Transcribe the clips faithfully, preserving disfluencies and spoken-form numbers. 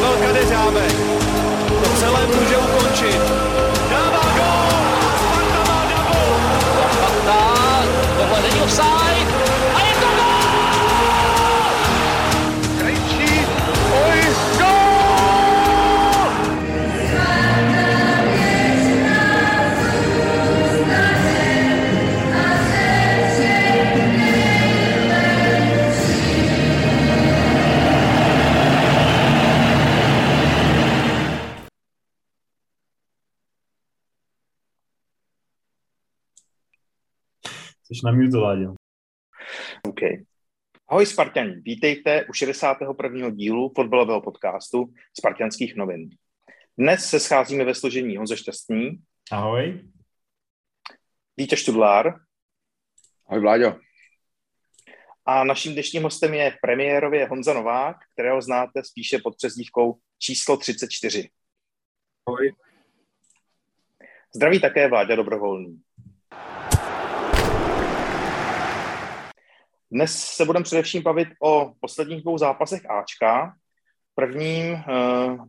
Pavel Kadeřábek to celé může ukončit. Dává gól a Sparta má double. Sparta, tohle není offside a je to gól! Krejčí, oj, gól! Jsi na mute, Láďo. OK. Ahoj Sparťani, vítejte u šedesátého prvního dílu fotbalového podcastu Spartjanských novin. Dnes se scházíme ve složení Honza Šťastný. Ahoj. Víťa Študlár. Ahoj Vláďo. A naším dnešním hostem je premiérově Honza Novák, kterého znáte spíše pod přezdívkou číslo třicet čtyři. Ahoj. Zdraví také Vláďa Dobrovolný. Dnes se budeme především bavit o posledních dvou zápasech Ačka. Prvním e,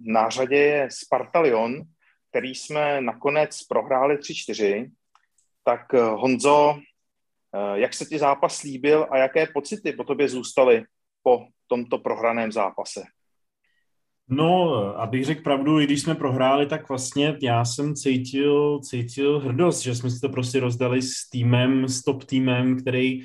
na řadě je Spartalion, který jsme nakonec prohráli tři čtyři. Tak Honzo, e, jak se ti zápas líbil a jaké pocity po tobě zůstaly po tomto prohraném zápase? No, abych řekl pravdu, i když jsme prohráli, tak vlastně já jsem cítil, cítil hrdost, že jsme si to prostě rozdali s týmem, s top týmem, který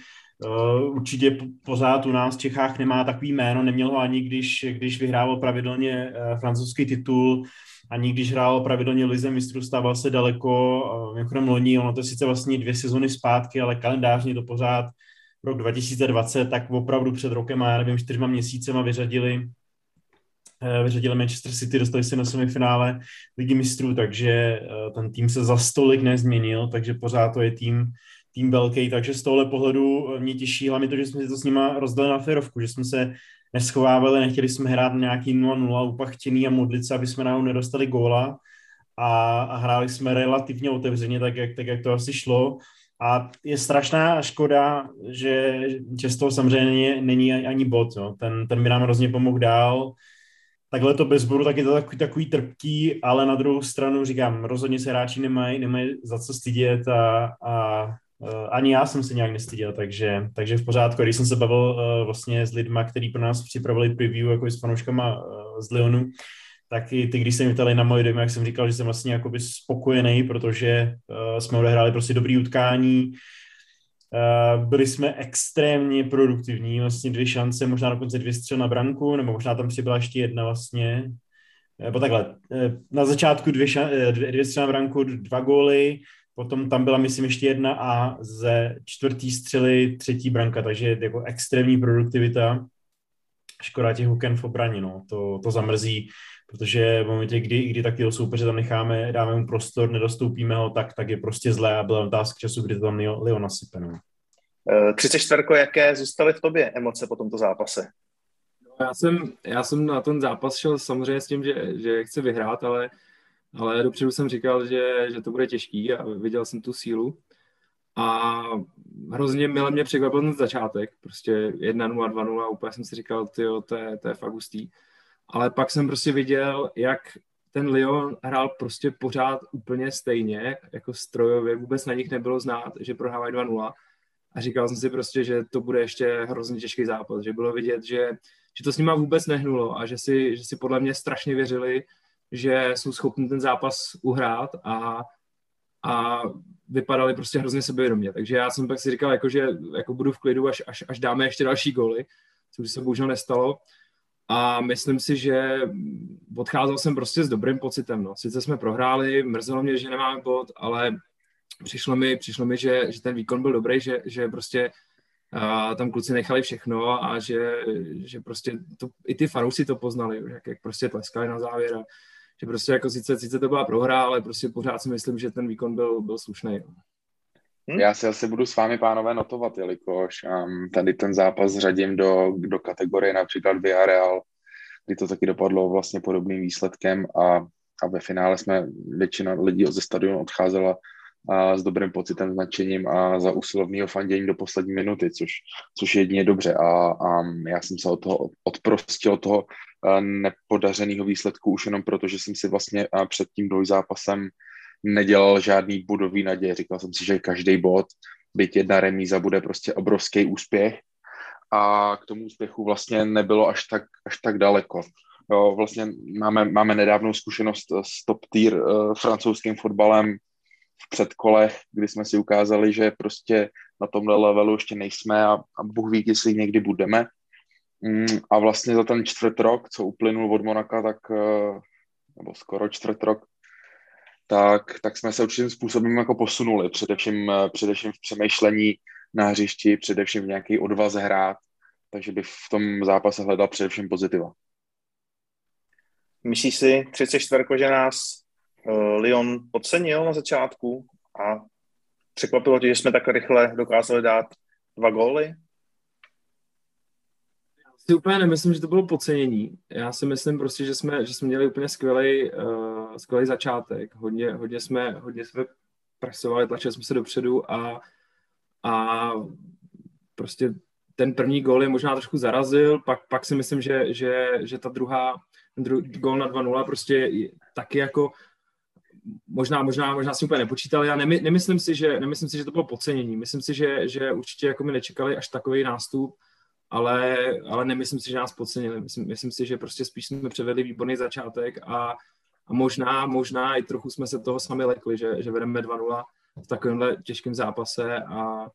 určitě pořád u nás v Čechách nemá takový jméno, neměl ho ani když, když vyhrával pravidelně francouzský titul, ani když hrál pravidelně lize mistrů, stával se daleko, mimochodem loni, ono to je sice vlastně dvě sezony zpátky, ale kalendářně to pořád rok dva tisíce dvacet, tak opravdu před rokem a já nevím, čtyřma měsícema vyřadili vyřadili Manchester City, dostali se na semifinále ligy mistrů, takže ten tým se za stolik nezměnil, takže pořád to je tým tým velký, takže z tohohle pohledu mě těší hlavně to, že jsme si to s nima rozdali na férovku, že jsme se neschovávali, nechtěli jsme hrát nějaký nula nula upachtěný a modlit se, aby jsme nám nedostali góla a, a hráli jsme relativně otevřeně, tak jak, tak jak to asi šlo a je strašná škoda, že často samozřejmě není ani bod, no. ten, ten by nám hrozně pomohl dál. Takhle to bez bodu, tak je to takový, takový trpký, ale na druhou stranu říkám, rozhodně se hráči nemají, nemají za co stydět a, a ani já jsem se nějak nestyděl, takže, takže v pořádku. Když jsem se bavil uh, vlastně s lidma, kteří pro nás připravili preview jako s fanouškama uh, z Lyonu, tak i ty, když se mi ptali na moje dojmy, jak jsem říkal, že jsem vlastně jakoby spokojený, protože uh, jsme odehráli prostě dobrý utkání, uh, byli jsme extrémně produktivní, vlastně dvě šance, možná dokonce dvě střel na branku, nebo možná tam přibyla ještě jedna vlastně, nebo takhle, na začátku dvě, ša- dvě, dvě střel na branku, dva góly, potom tam byla, myslím, ještě jedna a ze čtvrtý střely třetí branka, takže jako extrémní produktivita. Škoda těch oken v obraně, no, to, to zamrzí, protože v momentě, kdy, kdy takového soupeře tam necháme, dáme mu prostor, nedostoupíme ho, tak, tak je prostě zlé a byla otázka času, kdy to tam Lyon nasype. No. třicet čtyři, jaké zůstaly v tobě emoce po tomto zápase? Já jsem, já jsem na ten zápas šel samozřejmě s tím, že, že chci vyhrát, ale Ale dopředu jsem říkal, že, že to bude těžký a viděl jsem tu sílu. A hrozně mile mě překvapil ten začátek, prostě jedna nula, dva nula, úplně jsem si říkal, tyjo, to je, to je fakt hustý. Ale pak jsem prostě viděl, jak ten Lyon hrál prostě pořád úplně stejně, jako strojově, vůbec na nich nebylo znát, že prohrávají dva nula. A říkal jsem si prostě, že to bude ještě hrozně těžký zápas, že bylo vidět, že, že to s nima vůbec nehnulo a že si, že si podle mě strašně věřili, že jsou schopni ten zápas uhrát a, a vypadali prostě hrozně sebevědomě. Takže já jsem pak si říkal, jako, že jako budu v klidu, až, až, až dáme ještě další góly, což se bohužel nestalo. A myslím si, že odcházel jsem prostě s dobrým pocitem. No. Sice jsme prohráli, mrzelo mě, že nemáme bod, ale přišlo mi, přišlo mi že, že ten výkon byl dobrý, že, že prostě a tam kluci nechali všechno a že, že prostě to, i ty fanoušci to poznali, jak, jak prostě tleskali na závěr a že prostě jako sice, sice to byla prohra, ale prostě pořád si myslím, že ten výkon byl, byl slušný. Hm? Já si asi budu s vámi, pánové, notovat, jelikož um, tady ten zápas řadím do, do kategorie například Villarreal, kdy to taky dopadlo vlastně podobným výsledkem a, a ve finále jsme většina lidí ze stadionu odcházela a s dobrým pocitem, značením a za usilovného fandění do poslední minuty, což, což jedině dobře. A, a já jsem se od toho odprostil od toho nepodařeného výsledku už jenom proto, že jsem si vlastně před tím dvojzápasem nedělal žádný bodový naděje. Říkal jsem si, že každý bod, byť jedna remíza, bude prostě obrovský úspěch. A k tomu úspěchu vlastně nebylo až tak, až tak daleko. Jo, vlastně máme, máme nedávnou zkušenost s top tier uh, francouzským fotbalem v předkolech, kdy jsme si ukázali, že prostě na tomhle levelu ještě nejsme a, a Bůh ví, jestli někdy budeme. Mm, a vlastně za ten čtvrt rok, co uplynul od Monaka, tak, uh, nebo skoro čtvrt rok, tak, tak jsme se určitým způsobem jako posunuli, především, uh, především v přemýšlení na hřišti, především v nějaký odvaze hrát, takže bych v tom zápase hledal především pozitiva. Myslíš si, třicet čtyři, že nás uh, Lyon podcenil na začátku a překvapilo tě, že jsme tak rychle dokázali dát dva góly? Já si úplně nemyslím, že to bylo podcenění. Já si myslím prostě, že jsme, že jsme měli úplně skvělý, uh, skvělý začátek. Hodně, hodně, jsme, hodně jsme presovali, tlačili jsme se dopředu a, a prostě ten první gól je možná trošku zarazil, pak, pak si myslím, že, že, že ta druhá Dru- gól na dva nula prostě taky jako možná, možná, možná si úplně nepočítali. Já nemy, nemyslím si, že, nemyslím si, že to bylo podcenění. Myslím si, že, že určitě jako my nečekali až takový nástup, ale, ale nemyslím si, že nás podcenili. Myslím, myslím si, že prostě spíš jsme předvedli výborný začátek a, a možná, možná i trochu jsme se toho sami lekli, že, že vedeme dva nula v takovémhle těžkém zápase a,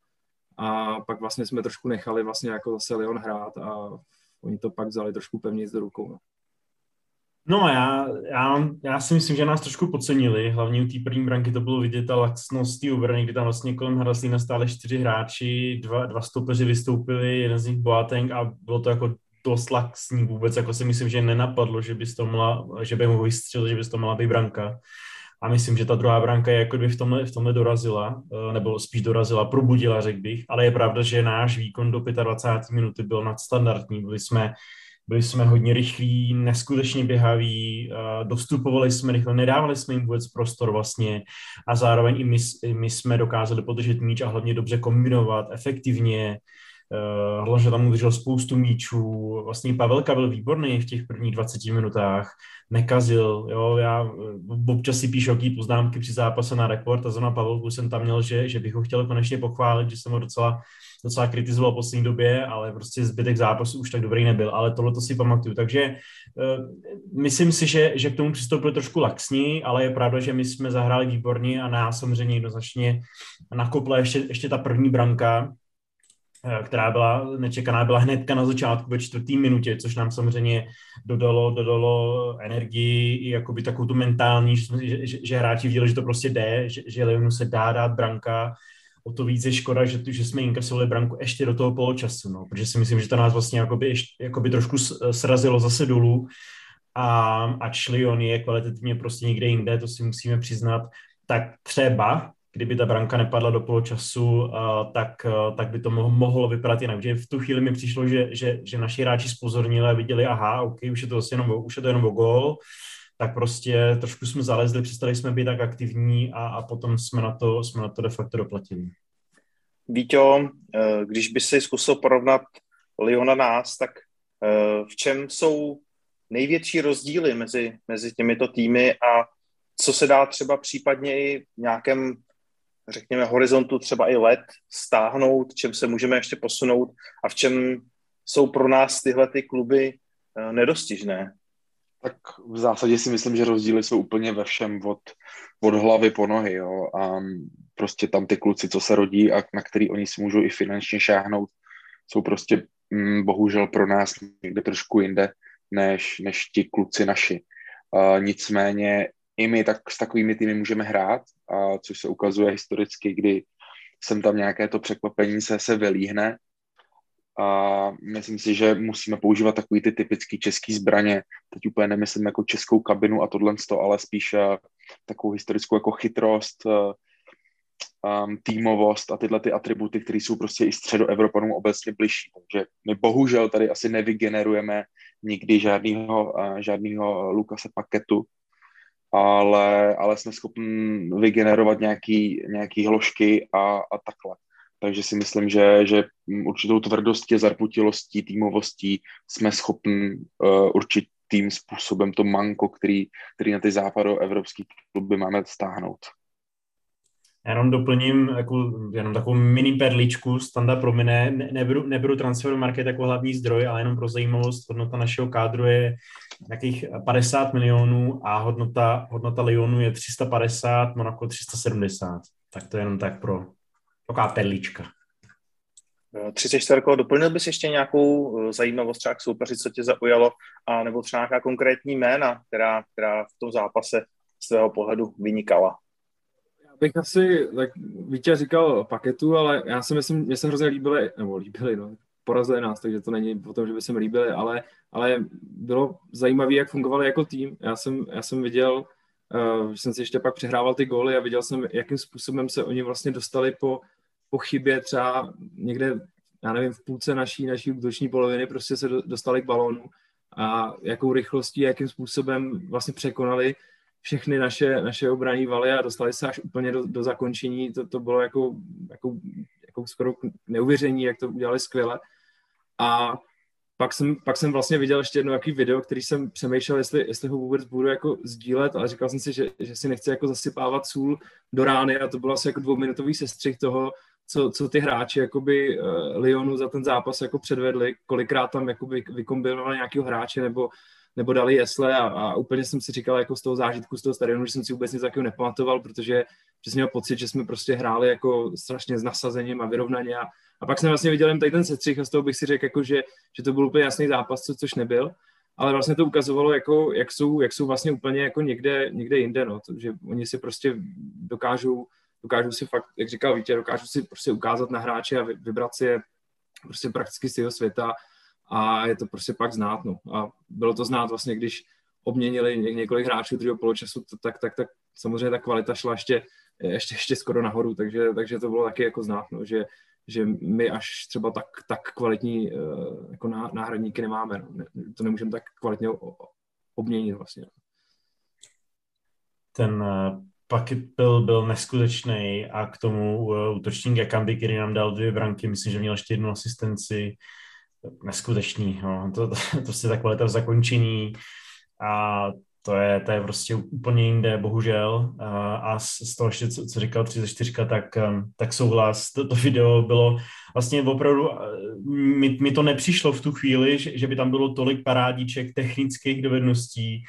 a pak vlastně jsme trošku nechali vlastně jako zase Lyon hrát a oni to pak vzali trošku pevněji do rukou. No. No já, já, já si myslím, že nás trošku podcenili, hlavně u té první branky to bylo vidět ta laxnost té obrany, kdy tam vlastně kolem Haraslina stále čtyři hráči, dva, dva stopeři vystoupili, jeden z nich Boateng a bylo to jako dost laxní vůbec, jako si myslím, že nenapadlo, že by to měla, že by mu vystřelil, že by to měla být branka. A myslím, že ta druhá branka je jako by v tomhle, v tomhle dorazila, nebo spíš dorazila, probudila, řekl bych, ale je pravda, že náš výkon do dvacáté páté minuty byl nadstandardní, byli jsme Byli jsme hodně rychlí, neskutečně běhaví, dostupovali jsme rychle, nedávali jsme jim vůbec prostor vlastně a zároveň i my, my jsme dokázali podržet míč a hlavně dobře kombinovat, efektivně. Hložek tam udržel spoustu míčů, vlastně Pavelka byl výborný v těch prvních dvaceti minutách, nekazil, jo, já občas si píšu jaký poznámky při zápase na rekord a zrovna Pavelku jsem tam měl, že, že bych ho chtěl konečně pochválit, že jsem ho docela, docela kritizoval v poslední době, ale prostě zbytek zápasu už tak dobrý nebyl, ale tohle to si pamatuju, takže uh, myslím si, že, že k tomu přistoupili trošku laxní, ale je pravda, že my jsme zahráli výborně a nás samozřejmě jednoznačně nakopla ještě, ještě ta první branka, která byla nečekaná, byla hnedka na začátku ve čtvrtý minutě, což nám samozřejmě dodalo, dodalo energii i jakoby takovou tu mentální, že, že, že hráči viděli, že to prostě jde, že, že Lyonu se dá dát branka. O to víc je škoda, že, že jsme inkasovali branku ještě do toho poločasu, no, protože si myslím, že to nás vlastně jakoby, jakoby trošku srazilo zase dolů a ač Lyon je kvalitativně prostě někde jinde, to si musíme přiznat, tak třeba kdyby ta branka nepadla do poločasu, tak, tak by to mohlo vypadat jinak. Že v tu chvíli mi přišlo, že, že, že naši hráči spozornili a viděli, aha, ok, už je to zase jenom, už je to jenom gól, tak prostě trošku jsme zalezli, přestali jsme být tak aktivní a, a potom jsme na, to, jsme na to de facto doplatili. Víťo, když by si zkusil porovnat Lyona nás, tak v čem jsou největší rozdíly mezi, mezi těmito týmy a co se dá třeba případně i v nějakém řekněme, horizontu třeba i let stáhnout, čem se můžeme ještě posunout a v čem jsou pro nás tyhle ty kluby nedostižné? Tak v zásadě si myslím, že rozdíly jsou úplně ve všem od, od hlavy po nohy. Jo. A prostě tam ty kluci, co se rodí a na který oni si můžou i finančně šáhnout, jsou prostě mm, bohužel pro nás někde trošku jinde, než, než ti kluci naši. A nicméně i my tak s takovými týmy můžeme hrát, a což se ukazuje historicky, kdy sem tam nějaké to překvapení se, se vylíhne. A myslím si, že musíme používat takový ty typický český zbraně. Teď úplně nemyslím jako českou kabinu a tohle, ale spíš takovou historickou jako chytrost, týmovost a tyhle ty atributy, které jsou prostě i středoevropanům obecně bližší. Takže my bohužel tady asi nevygenerujeme nikdy žádnýho, žádnýho Lukase Paketu, ale, ale jsme schopni vygenerovat nějaký, nějaký hložky a, a takhle. Takže si myslím, že, že určitou tvrdostí, zarputilostí, týmovostí jsme schopni uh, určitým způsobem to manko, který, který na ty západoevropský kluby máme stáhnout. Já jenom doplním jako, jenom takovou mini perličku, Standa promine, ne, neberu, neberu Transfermarkt jako hlavní zdroj, ale jenom pro zajímavost, hodnota našeho kádru je nějakých padesát milionů a hodnota, hodnota Lyonu je tři sta padesát, Monaco tři sta sedmdesát. Tak to je jenom tak pro taková perlička. třicet čtyři, doplnil bys ještě nějakou zajímavost, třeba k soupeři, co tě zaujalo, a nebo třeba nějaká konkrétní jména, která, která v tom zápase z tvého pohledu vynikala? Bych asi, tak Vítěz říkal paketu, ale já si myslím, mě se hrozně líbily, nebo líbily, no, porazili nás, takže to není o tom, že by se mi líbily, ale, ale bylo zajímavé, jak fungovali jako tým. Já jsem, já jsem viděl, uh, že jsem si ještě pak přehrával ty góly a viděl jsem, jakým způsobem se oni vlastně dostali po, po chybě třeba někde, já nevím, v půlce naší, naší útoční poloviny, prostě se do, dostali k balónu a jakou rychlostí, jakým způsobem vlastně překonali všechny naše, naše obranné valy a dostali se až úplně do, do zakončení. To, to bylo jako, jako, jako skoro neuvěření, jak to udělali skvěle. A pak jsem, pak jsem vlastně viděl ještě jedno jaký video, který jsem přemýšlel, jestli, jestli ho vůbec budu jako sdílet, ale říkal jsem si, že, že si nechci jako zasypávat sůl do rány a to bylo asi jako dvouminutový sestřih toho, co, co ty hráči jakoby uh, Lyonu za ten zápas jako předvedli, kolikrát tam jakoby vykombinovali nějakého hráče nebo nebo dali jesle a, a úplně jsem si říkal jako z toho zážitku, z toho stadionu, že jsem si vůbec nic takového nepamatoval, protože jsem měl pocit, že jsme prostě hráli jako strašně s nasazením a vyrovnaně a, a pak jsem vlastně viděl jen tady ten sestřih a z toho bych si řekl, jako, že, že to byl úplně jasný zápas, co, což nebyl, ale vlastně to ukazovalo, jako, jak, jsou, jak jsou vlastně úplně jako někde, někde jinde, no, to, že oni si prostě dokážou, dokážou si fakt, jak říkal Vítě, dokážou si prostě ukázat na hráče a vybrat si je prostě prakticky z celého světa. A je to prostě pak znát, no. A bylo to znát vlastně, když obměnili několik hráčů druhého poločasu, tak, tak, tak samozřejmě ta kvalita šla ještě, ještě, ještě skoro nahoru, takže, takže to bylo taky jako znát, no, že, že my až třeba tak, tak kvalitní jako náhradníky nemáme, no. To nemůžeme tak kvalitně obměnit vlastně. Ten paket byl, byl neskutečný a k tomu útočník Jakambi, který nám dal dvě branky, myslím, že měl ještě jednu asistenci, neskutečný, no. to, to, to prostě ta kvalita v zakončení a to je, to je prostě úplně jinde, bohužel, a, a z toho ještě, co, co říkal třicet čtyři, tak, tak souhlas, to, to video bylo vlastně opravdu, mi, mi to nepřišlo v tu chvíli, že, že by tam bylo tolik parádíček technických dovedností,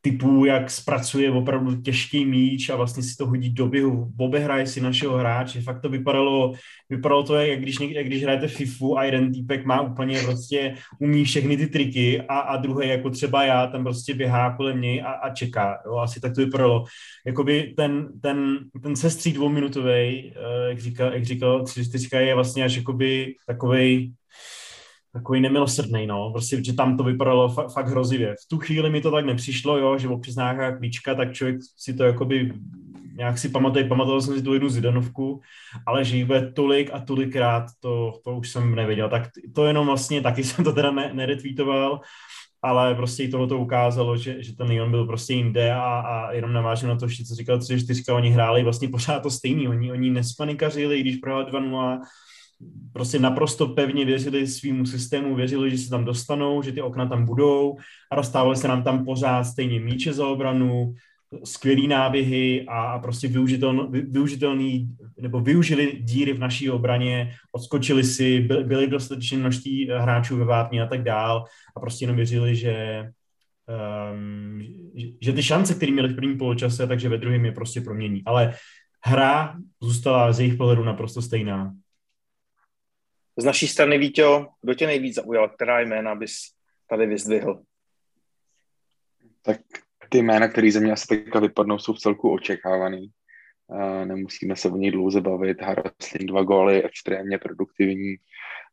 typů, jak zpracuje opravdu těžký míč a vlastně si to hodí do běhu, obehraje si našeho hráče, fakt to vypadalo, vypadalo to, jak když, jak když hrajete FIFU a jeden týpek má úplně prostě, umí všechny ty triky a, a druhý, jako třeba já, tam prostě běhá kolem něj a, a čeká, jo, asi tak to vypadalo. Jakoby ten, ten, ten sestřík dvouminutovej, jak říkal, jak říkal třicet čtyři, je vlastně až jakoby takovej takový nemilosrdnej, no, prostě, že tam to vypadalo fa- fakt hrozivě. V tu chvíli mi to tak nepřišlo, jo, že občas nějaká klíčka, tak člověk si to jakoby nějak si pamatuje, pamatoval jsem si tu jednu Zidanovku, ale že jí bude tolik a tolikrát, to, to už jsem nevěděl, tak to jenom vlastně, taky jsem to teda ne- neretweetoval, ale prostě i tohleto ukázalo, že, že ten Lyon byl prostě jinde a, a jenom navážím na to, co říkal třicet čtyři, oni hráli vlastně pořád to stejný, oni, oni nespanikařili, když prohráli dva nula, prostě naprosto pevně věřili svýmu systému, věřili, že se tam dostanou, že ty okna tam budou a dostávali se nám tam pořád stejně míče za obranu, skvělý náběhy a prostě využitel, využitelný, nebo využili díry v naší obraně, odskočili si, byli, byli dostatečně množství hráčů ve vápně a tak dál a prostě jenom věřili, že, um, že, že ty šance, které měli v prvním poločase, takže ve druhém je prostě promění, ale hra zůstala z jejich pohledu naprosto stejná. Z naší strany, Víťo, kdo tě nejvíc zaujal? Která jména bys tady vyzdvihl? Tak ty jména, které ze mě asi teďka vypadnou, jsou v celku očekávaný. Uh, nemusíme se o něj dlouze bavit. Haraslin dva góly, extrémně produktivní.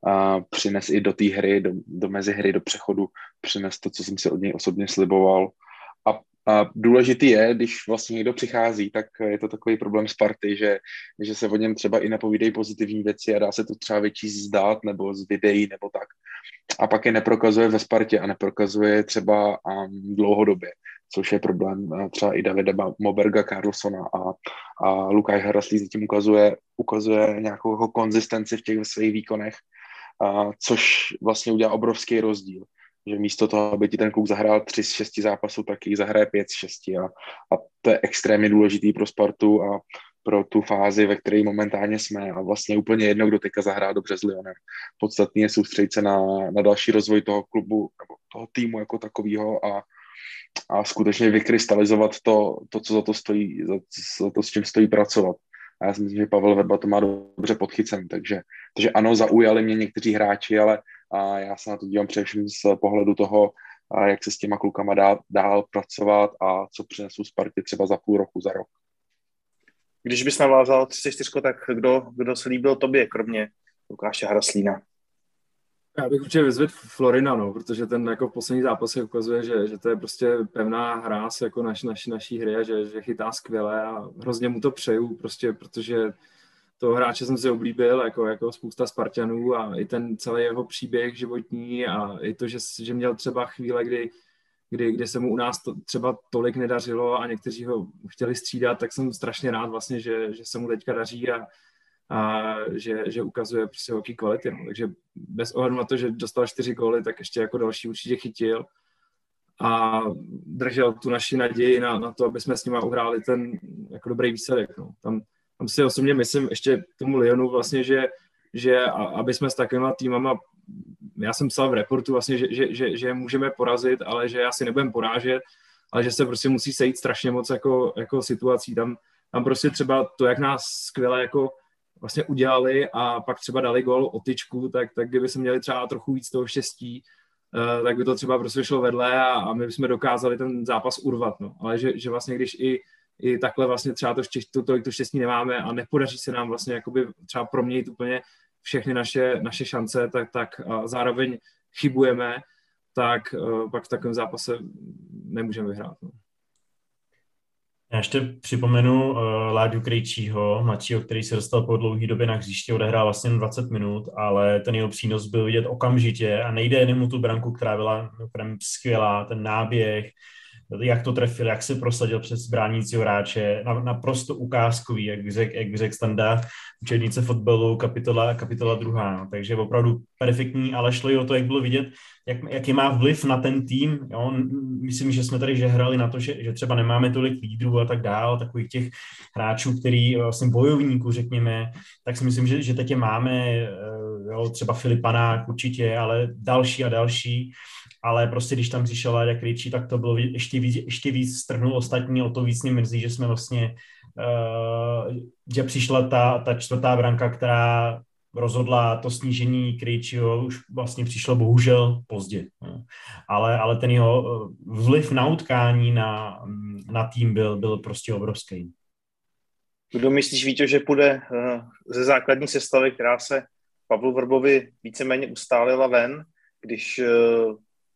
Uh, přines i do té hry, do, do mezihry, do přechodu, přines to, co jsem si od něj osobně sliboval. A A důležitý je, když vlastně někdo přichází, tak je to takový problém Sparty, že, že se o něm třeba i napovídají pozitivní věci a dá se to třeba vyčíst z dat nebo z videí nebo tak. A pak je neprokazuje ve Spartě a neprokazuje třeba um, dlouhodobě, což je problém třeba i Davida Moberga, Carlsona a, a Lukáš Haraslin zatím ukazuje, ukazuje nějakou konzistenci v těch svých výkonech, a, což vlastně udělá obrovský rozdíl. Že místo toho, aby ti ten kluk zahrál tři z šesti zápasů, tak jich zahraje pět z šesti. A, a to je extrémně důležitý pro Spartu a pro tu fázi, ve které momentálně jsme. A vlastně úplně jedno, kdo teďka zahrá dobře s Lyonem. Podstatný je soustředit se na, na další rozvoj toho klubu, nebo toho týmu jako takového a, a skutečně vykrystalizovat to, to, co za to stojí, za, za to, s čím stojí pracovat. A já si myslím, že Pavel Vrba to má dobře podchycen. Takže, takže ano, zaujali mě někteří hráči, ale a já se na to dívám především z pohledu toho, jak se s těma klukama dá dál pracovat a co přinesou Spartě třeba za půl roku, za rok. Když bys navázal třicet čtyři, tak kdo, kdo se líbil tobě, kromě Lukáše Haraslína? Já bych určitě vyzvět Florina, no, protože ten jako v posledních zápasech ukazuje, že, že to je prostě pevná hra s jako naš, naš, naší hry a že, že chytá skvěle a hrozně mu to přeju, prostě, protože toho hráče jsem si oblíbil, jako, jako spousta Spartanů a i ten celý jeho příběh životní a i to, že, že měl třeba chvíle, kdy, kdy, kdy se mu u nás to, třeba tolik nedařilo a někteří ho chtěli střídat, tak jsem strašně rád vlastně, že, že se mu teďka daří a, a že, že ukazuje prostě hokej kvality. No. Takže bez ohledu na to, že dostal čtyři góly, tak ještě jako další určitě chytil a držel tu naši naději na, na to, aby jsme s nima uhráli ten jako dobrý výsledek. No. Tam Tam si osobně myslím ještě tomu Lyonu vlastně, že, že a, aby jsme s takovýma týmama, já jsem psal v reportu vlastně, že, že, že, že můžeme porazit, ale že asi nebudeme porážet, ale že se prostě musí sejít strašně moc jako, jako situací. Tam, tam prostě třeba to, jak nás skvěle jako vlastně udělali a pak třeba dali gól o tyčku, tak, tak kdyby se měli třeba trochu víc toho štěstí, uh, tak by to třeba prostě šlo vedle a, a my bychom dokázali ten zápas urvat. No. Ale že, že vlastně když i i takhle vlastně třeba to, to, to, to štěstí nemáme a nepodaří se nám vlastně jakoby třeba proměnit úplně všechny naše, naše šance, tak, tak a zároveň chybujeme, tak uh, pak v takovém zápase nemůžeme vyhrát. No. Já ještě připomenu uh, Láďu Krejčího, mladšího, který se dostal po dlouhé době na hřiště, odehrál vlastně dvacet minut, ale ten jeho přínos byl vidět okamžitě a nejde jenom tu branku, která byla skvělá, ten náběh, jak to trefil, jak se prosadil přes bránícího hráče, naprosto ukázkový, jak řekl jak řek Standa, učebnice fotbalu, kapitola, kapitola druhá. Takže opravdu perfektní, ale šlo i o to, jak bylo vidět, jak, jaký má vliv na ten tým. Jo? Myslím, že jsme tady že hrali na to, že, že třeba nemáme tolik lídrů a tak dál, takových těch hráčů, který vlastně bojovníků, řekněme, tak si myslím, že, že teď je máme, jo, třeba Filipanák určitě, ale další a další. Ale prostě, když tam přišel Láďa Krejčí, tak to bylo ještě víc, ještě víc strhnul ostatní, o to víc mě mrzí, že jsme vlastně, uh, že přišla ta, ta čtvrtá branka, která rozhodla to snížení Krejčího, už vlastně přišlo bohužel pozdě. No. Ale, ale ten jeho vliv na utkání, na, na tým byl, byl prostě obrovský. Kdo myslíš, Víťo, že půjde ze základní sestavy, která se Pavlu Vrbovi víceméně ustálila ven, když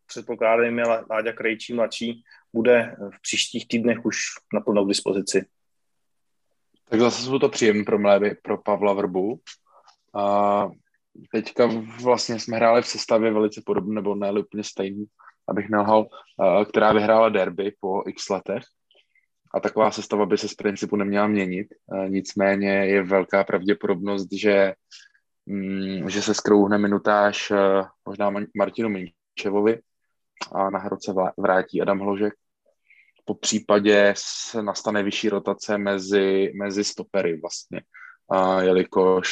předpokládejme, Láďa Krejčí mladší bude v příštích týdnech už naplno k dispozici. Tak zase jsou to příjemné promlévy pro Pavla Vrbu. A teďka vlastně jsme hráli v sestavě velice podobné, nebo ne úplně stejný, abych nelhal, která vyhrála derby po x letech. A taková sestava by se z principu neměla měnit. Nicméně je velká pravděpodobnost, že, že se skrouhne minutáž možná Martinu Minčevovi, a na hru se vrátí Adam Hložek. Po případě se nastane vyšší rotace mezi, mezi stopery vlastně, a jelikož,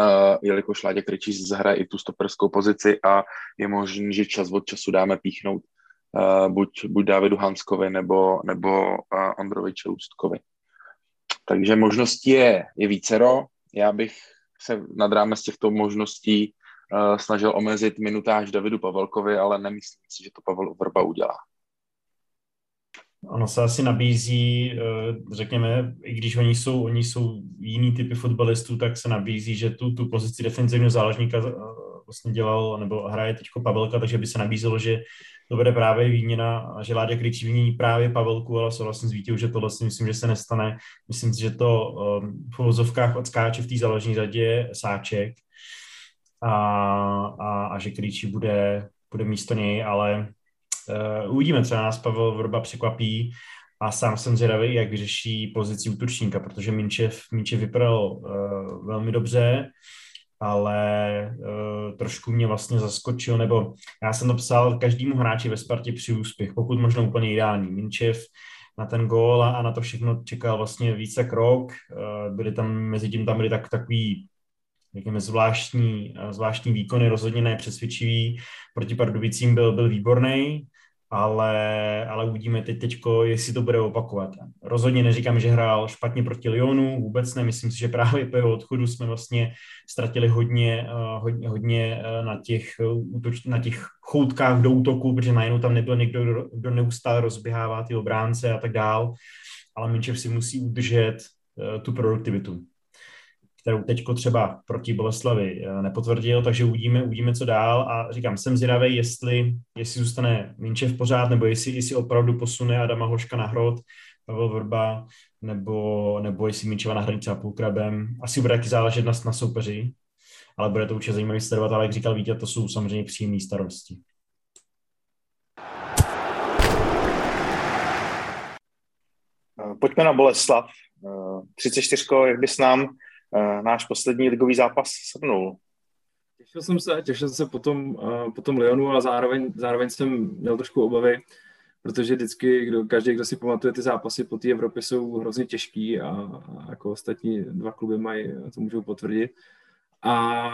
a jelikož Láďa Krejčí zahraje i tu stoperskou pozici a je možný, že čas od času dáme píchnout buď, buď Dávidu Hanskovi nebo, nebo Ondrovi Čelůstkovi. Takže možností je, je vícero. Já bych se nad rámec těchto možností snažil omezit minutáž Davidu Pavelkovi, ale nemyslím si, že to Pavel Vrba udělá. Ono se asi nabízí, řekněme, i když oni jsou, oni jsou jiný typy fotbalistů, tak se nabízí, že tu, tu pozici defenzivního záložníka vlastně dělal, nebo hraje teďko Pavelka, takže by se nabízelo, že to bude právě výměna a že Láďa Krejčí vymění právě Pavelku, ale souhlasím s Vítěm, že tohle si myslím, že se nestane. Myslím si, že to v uvozovkách odskáče v té záložní řadě Sáček a, a, a že Krejčí bude, bude místo něj, ale uh, uvidíme, třeba nás Pavel Vrba překvapí. A sám jsem zvědavý, jak vyřeší pozici útočníka, protože Minčev, Minčev vypadal uh, velmi dobře, ale uh, trošku mě vlastně zaskočil, nebo já jsem to psal každému hráči ve Spartě při úspěch, pokud možno úplně ideální. Minčev na ten gól a na to všechno čekal vlastně více krok, uh, byly tam, mezi tím tam byly tak, takový, řekněme, zvláštní, uh, zvláštní výkony, rozhodně nepřesvědčivý, proti Pardubicím byl, byl výborný, ale, ale uvidíme teď teďko, jestli to bude opakovat. Rozhodně neříkám, že hrál špatně proti Lyonu, vůbec ne, myslím si, že právě po jeho odchodu jsme vlastně ztratili hodně, hodně, hodně na, těch, na těch choutkách do útoku, protože najednou tam nebyl někdo, kdo neustále rozběhává ty obránce a tak dál, ale Minčev si musí udržet tu produktivitu, kterou teďko třeba proti Boleslavi nepotvrdil, takže uvidíme, uvidíme, co dál a říkám, jsem zvědavý, jestli, jestli zůstane Minčev pořád, nebo jestli, jestli opravdu posune Adama Hložka na hrot, Pavel Vrba, nebo, nebo jestli Minčeva nahradí třeba Půlkrabem. Asi bude taky záležet na, na soupeři, ale bude to určitě zajímavý sledovat, ale jak říkal Víťa, to jsou samozřejmě příjemné starosti. Pojďme na Boleslav. třicet čtyři, jak bys nám náš poslední ligový zápas shrnul? Těšil jsem se, těšil jsem se po tom, po tom Lyonu, ale zároveň, zároveň jsem měl trošku obavy, protože vždycky, kdo, každý, kdo si pamatuje ty zápasy po té Evropě, jsou hrozně těžký a, a jako ostatní dva kluby mají, to můžou potvrdit. A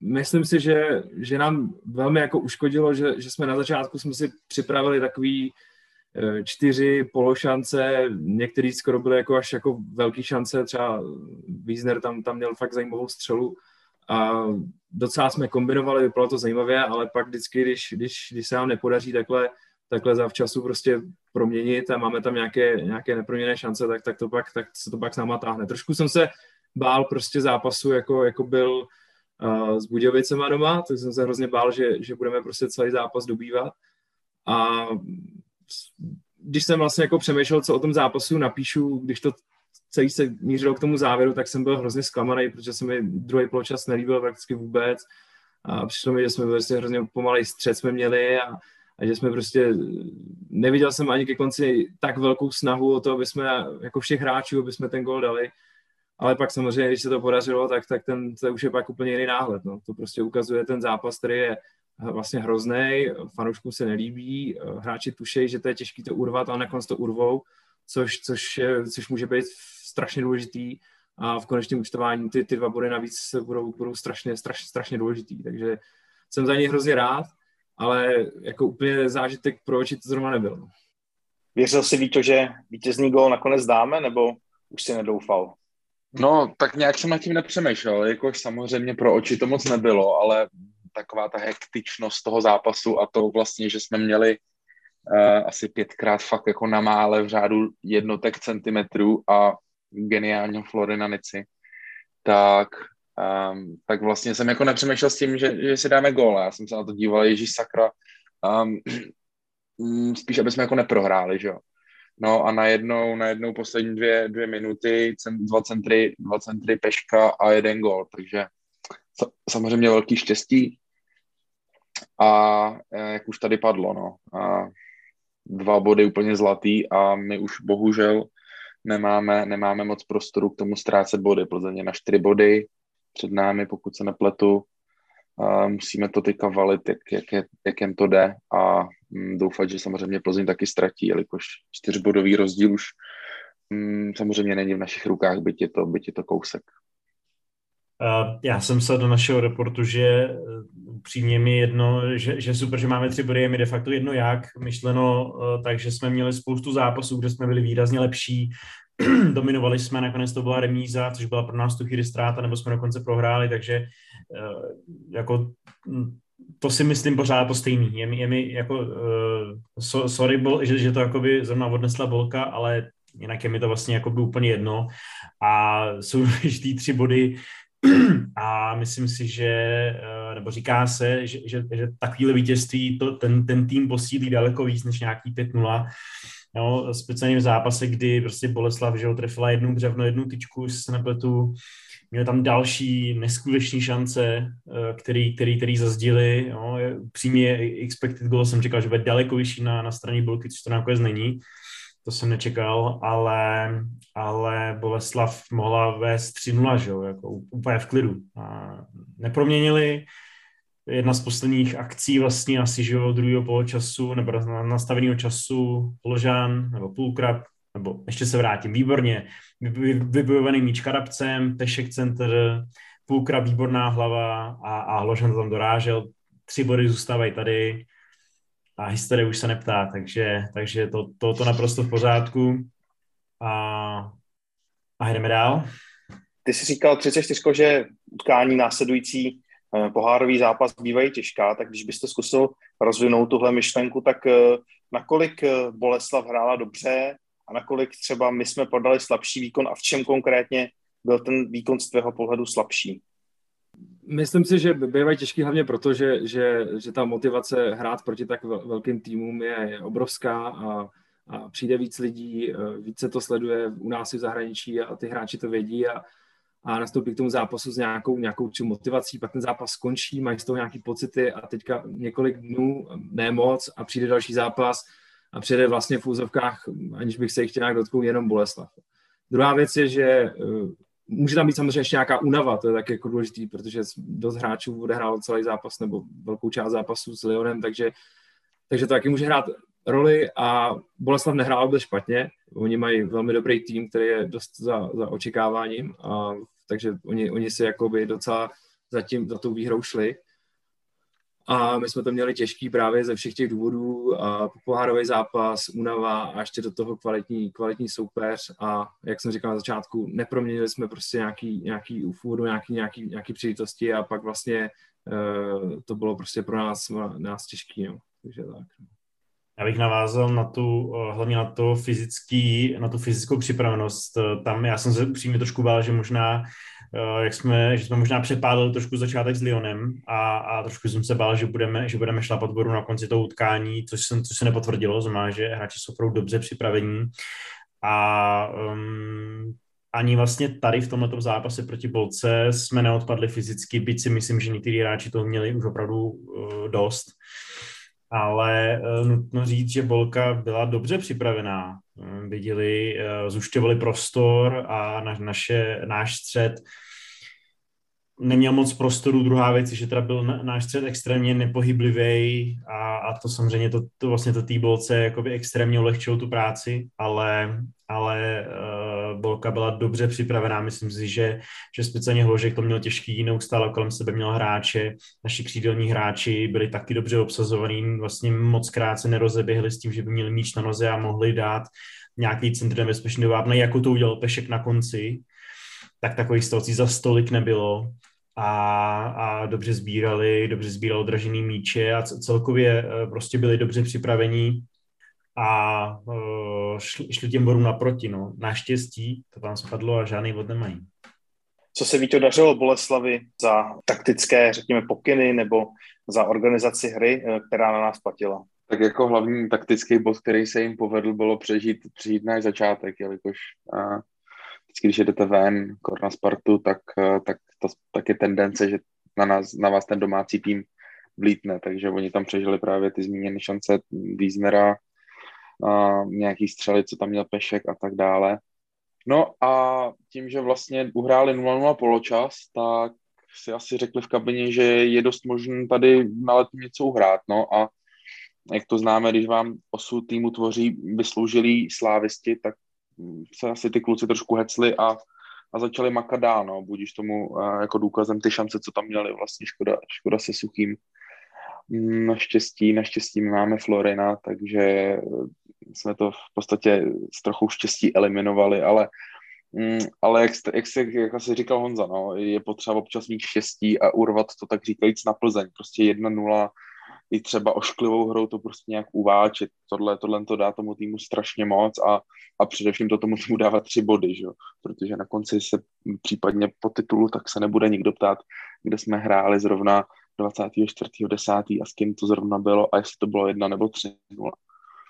myslím si, že, že nám velmi jako uškodilo, že, že jsme na začátku jsme si připravili takový čtyři pološance, některý skoro byly jako až jako velký šance, třeba Wiesner tam, tam měl fakt zajímavou střelu a docela jsme kombinovali, vypadalo to zajímavě, ale pak vždycky, když, když, když se nám nepodaří takhle, takhle zavčasu prostě proměnit a máme tam nějaké, nějaké neproměněné šance, tak, tak, to pak, tak se to pak s náma táhne. Trošku jsem se bál prostě zápasu, jako, jako byl uh, s Budějovicema doma, tak jsem se hrozně bál, že, že budeme prostě celý zápas dobývat a když jsem vlastně jako přemýšlel, co o tom zápasu napíšu, když to celý se mířilo k tomu závěru, tak jsem byl hrozně zklamaný, protože se mi druhý poločas nelíbil prakticky vůbec a přišlo mi, že jsme prostě hrozně pomalej střed jsme měli a, a že jsme prostě, neviděl jsem ani ke konci tak velkou snahu o to, aby jsme jako všech hráčů, aby jsme ten gól dali, ale pak samozřejmě, když se to podařilo, tak, tak ten, to už je pak úplně jiný náhled, no. To prostě ukazuje ten zápas, který je vlastně hroznej, fanouškům se nelíbí, hráči tušejí, že to je těžký to urvat, ale nakonec to urvou, což, což, je, což může být strašně důležitý a v konečném účtování ty, ty dva body navíc budou, budou strašně, straš, strašně důležitý, takže jsem za ně hrozně rád, ale jako úplně zážitek pro oči to zrovna nebyl. Věřil si, Víťo, že vítězný gól nakonec dáme, nebo už si nedoufal? No, tak nějak jsem nad tím nepřemýšlel, jakož samozřejmě pro oči to moc nebylo, ale taková ta hektičnost toho zápasu a to vlastně, že jsme měli uh, asi pětkrát fakt jako na mále v řádu jednotek centimetrů a geniálně Florina Nici, tak, um, tak vlastně jsem jako nepřemýšlel s tím, že, že si dáme góla. Já jsem se na to díval, ježíš sakra, um, spíš, aby jsme jako neprohráli, že jo. No a najednou, najednou poslední dvě, dvě minuty, dva centry, dva centry peška a jeden gól, takže samozřejmě velký štěstí a jak už tady padlo, no, a dva body úplně zlatý a my už bohužel nemáme, nemáme moc prostoru k tomu ztrácet body. Plzeň je na čtyři body před námi, pokud se nepletu, a musíme to teďka valit, jak, jak, je, jak jen to jde a doufat, že samozřejmě Plzeň taky ztratí, jelikož čtyřbodový rozdíl už mm, samozřejmě není v našich rukách, byť je to, byť je to kousek. Já jsem psal do našeho reportu, že upřímně mi jedno, že, že super, že máme tři body, je mi de facto jedno jak, myšleno, takže jsme měli spoustu zápasů, kde jsme byli výrazně lepší, dominovali jsme, nakonec to byla remíza, což byla pro nás tu chvíli ztráta, nebo jsme dokonce prohráli, takže jako to si myslím pořád to stejný, je mi, je mi jako so, sorry, že, že to jakoby zrovna odnesla Bolka, ale jinak je mi to vlastně jako by úplně jedno a jsou důležitý tři body, A myslím si, že, nebo říká se, že, že, že takové vítězství to, ten, ten tým posílí daleko víc než nějaký pět nula. Jo, speciálně v zápase, kdy prostě Boleslav, že ho trefila jednu břevno, jednu tyčku, se nepletu, měl tam další neskutečné šance, který, který, který zazdili. Jo. Přímě expected goal jsem čekal, že bude daleko vyšší na, na straně Bolky, což to nakonec není. To jsem nečekal, ale, ale Boleslav mohla vést tři nula, že jo, jako úplně v klidu. A neproměnili. Jedna z posledních akcí vlastně asi, že jo, druhého poločasu, nebo nastaveného času, Ložan, nebo Půlkrab, nebo ještě se vrátím, výborně, vybojovaný míč Karabcem, Pešek centr, Půlkrab, výborná hlava a, a Ložan tam dorážel, tři body zůstávají tady a historie už se neptá, takže, takže to, to, to naprosto v pořádku a, a jdeme dál. Ty jsi říkal třicet čtyři, že utkání následující pohárový zápas bývají těžká, tak když byste zkusil rozvinout tuhle myšlenku, tak nakolik Boleslav hrála dobře a nakolik třeba my jsme podali slabší výkon a v čem konkrétně byl ten výkon z tvého pohledu slabší? Myslím si, že bývají těžký hlavně proto, že, že, že ta motivace hrát proti tak velkým týmům je obrovská a, a přijde víc lidí, více to sleduje u nás i v zahraničí a ty hráči to vědí a a nastoupí k tomu zápasu s nějakou, nějakou motivací, pak ten zápas skončí, mají z toho nějaký pocity a teďka několik dnů nemoc a přijde další zápas a přijde vlastně v úzovkách, aniž bych se jich chtěl nějak dotknout, jenom Boleslav. Druhá věc je, že může tam být samozřejmě ještě nějaká únava, to je taky jako důležitý, protože dost hráčů odehrálo celý zápas nebo velkou část zápasu s Lyonem, takže, takže to taky může hrát roli a Boleslav nehrál byl špatně, oni mají velmi dobrý tým, který je dost za, za očekáváním a takže oni, oni si jakoby docela za, tím, za tou výhrou šli. A my jsme to měli těžký právě ze všech těch důvodů. A pohárový zápas, únava a ještě do toho kvalitní, kvalitní soupeř. A jak jsem říkal na začátku, neproměnili jsme prostě nějaký, nějaký úvod, nějaký, nějaký, nějaký příležitosti a pak vlastně uh, to bylo prostě pro nás, nás těžký. No. Takže tak. Já bych navázal na tu, hlavně na, to fyzický, na tu fyzickou připravenost. Tam já jsem se přímě trošku bál, že možná, jak jsme, že jsme možná přepálili trošku začátek s Lyonem a, a trošku jsem se bál, že budeme, že budeme šlapat bodu na konci toho utkání, což, jsem, což se nepotvrdilo, znamená, že hráči jsou opravdu dobře připravení. A um, ani vlastně tady v tomto zápase proti Bolce jsme neodpadli fyzicky, byť si myslím, že někteří hráči to měli už opravdu uh, dost. Ale nutno říct, že Bolka byla dobře připravená. Viděli, zušťovali prostor a na, naše, náš střed neměl moc prostoru. Druhá věc je, že teda byl na, náš střed extrémně nepohyblivý a, a to samozřejmě to, to vlastně to tý Bolce jakoby extrémně ulehčilo tu práci, ale, ale uh, Bolka byla dobře připravená. Myslím si, že, že speciálně Hložek to měl těžký, neustále kolem sebe měl hráče. Naši křídelní hráči byli taky dobře obsazovaní, vlastně moc krát se nerozeběhli s tím, že by měli míč na noze a mohli dát nějaký centr nebezpečný do vápna, jako to udělal Pešek na konci. Tak takových situací za stolik nebylo a, a dobře sbírali, dobře sbíralo dražený míče a celkově prostě byli dobře připravení a šli, šli těm borům naproti. No. Naštěstí to tam spadlo a žádný bod nemají. Co se Víťo dařilo Boleslavi za taktické, řekněme, pokyny nebo za organizaci hry, která na nás platila? Tak jako hlavní taktický bod, který se jim povedl, bylo přežít, přežít náš začátek, jelikož... A... Když jdete ven, kor na Spartu, tak, tak, to, tak je tendence, že na, nás, na vás ten domácí tým vlítne, takže oni tam přežili právě ty zmíněné šance Wiesnera, nějaký střely, co tam měl Pešek a tak dále. No a tím, že vlastně uhráli nula nula poločas, tak si asi řekli v kabině, že je dost možné tady na letu něco uhrát, no a jak to známe, když vám osu týmu tvoří vysloužilí slávisti, tak se asi ty kluci trošku hecli a, a začali makat dál, no, budíš tomu uh, jako důkazem ty šance, co tam měli, vlastně škoda, škoda se Suchým. Naštěstí, naštěstí máme Florina, takže jsme to v podstatě s trochou štěstí eliminovali, ale, um, ale jak, jak, se, jak asi říkal Honza, no, je potřeba občas mít štěstí a urvat to tak říkajíc na Plzeň, prostě jedna nula i třeba ošklivou hrou to prostě nějak uváčit. Tohle, tohle to dá tomu týmu strašně moc a, a především to tomu týmu dává tři body, že? Protože na konci se případně po titulu tak se nebude nikdo ptát, kde jsme hráli zrovna dvacátého čtvrtého desátého a s kým to zrovna bylo a jestli to bylo jedna nebo tři nula.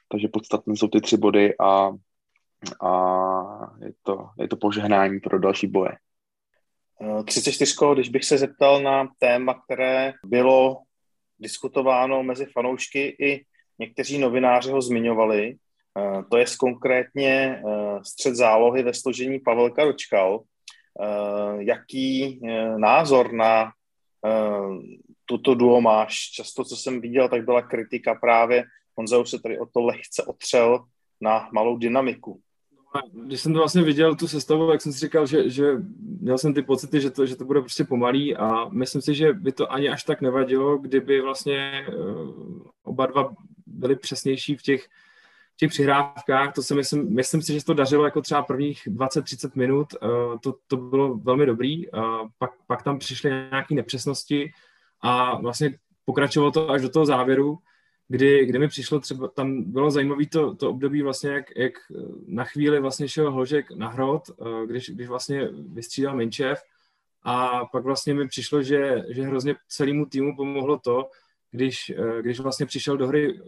Takže podstatné jsou ty tři body a, a je, to, je to požehnání pro další boje. třicet čtyři, když bych se zeptal na téma, které bylo diskutováno mezi fanoušky, i někteří novináři ho zmiňovali, to je konkrétně střed zálohy ve složení Pavelka Dočkal. Jaký názor na tuto duo máš? Často, co jsem viděl, tak byla kritika právě, Honza už se tady o to lehce otřel na malou dynamiku. Když jsem to vlastně viděl, tu sestavu, jak jsem si říkal, že, že měl jsem ty pocity, že to, že to bude prostě pomalý a myslím si, že by to ani až tak nevadilo, kdyby vlastně oba dva byli přesnější v těch, těch přihrávkách. To si myslím, myslím si, že se to dařilo jako třeba prvních dvacet třicet minut, to, to bylo velmi dobrý, pak, pak tam přišly nějaké nepřesnosti a vlastně pokračovalo to až do toho závěru, Kdy, kdy mi přišlo třeba, tam bylo zajímavé to, to období vlastně, jak, jak na chvíli vlastně šel Hložek na hrot, když, když vlastně vystřídal Minčev a pak vlastně mi přišlo, že, že hrozně celému týmu pomohlo to, když, když vlastně přišel do hry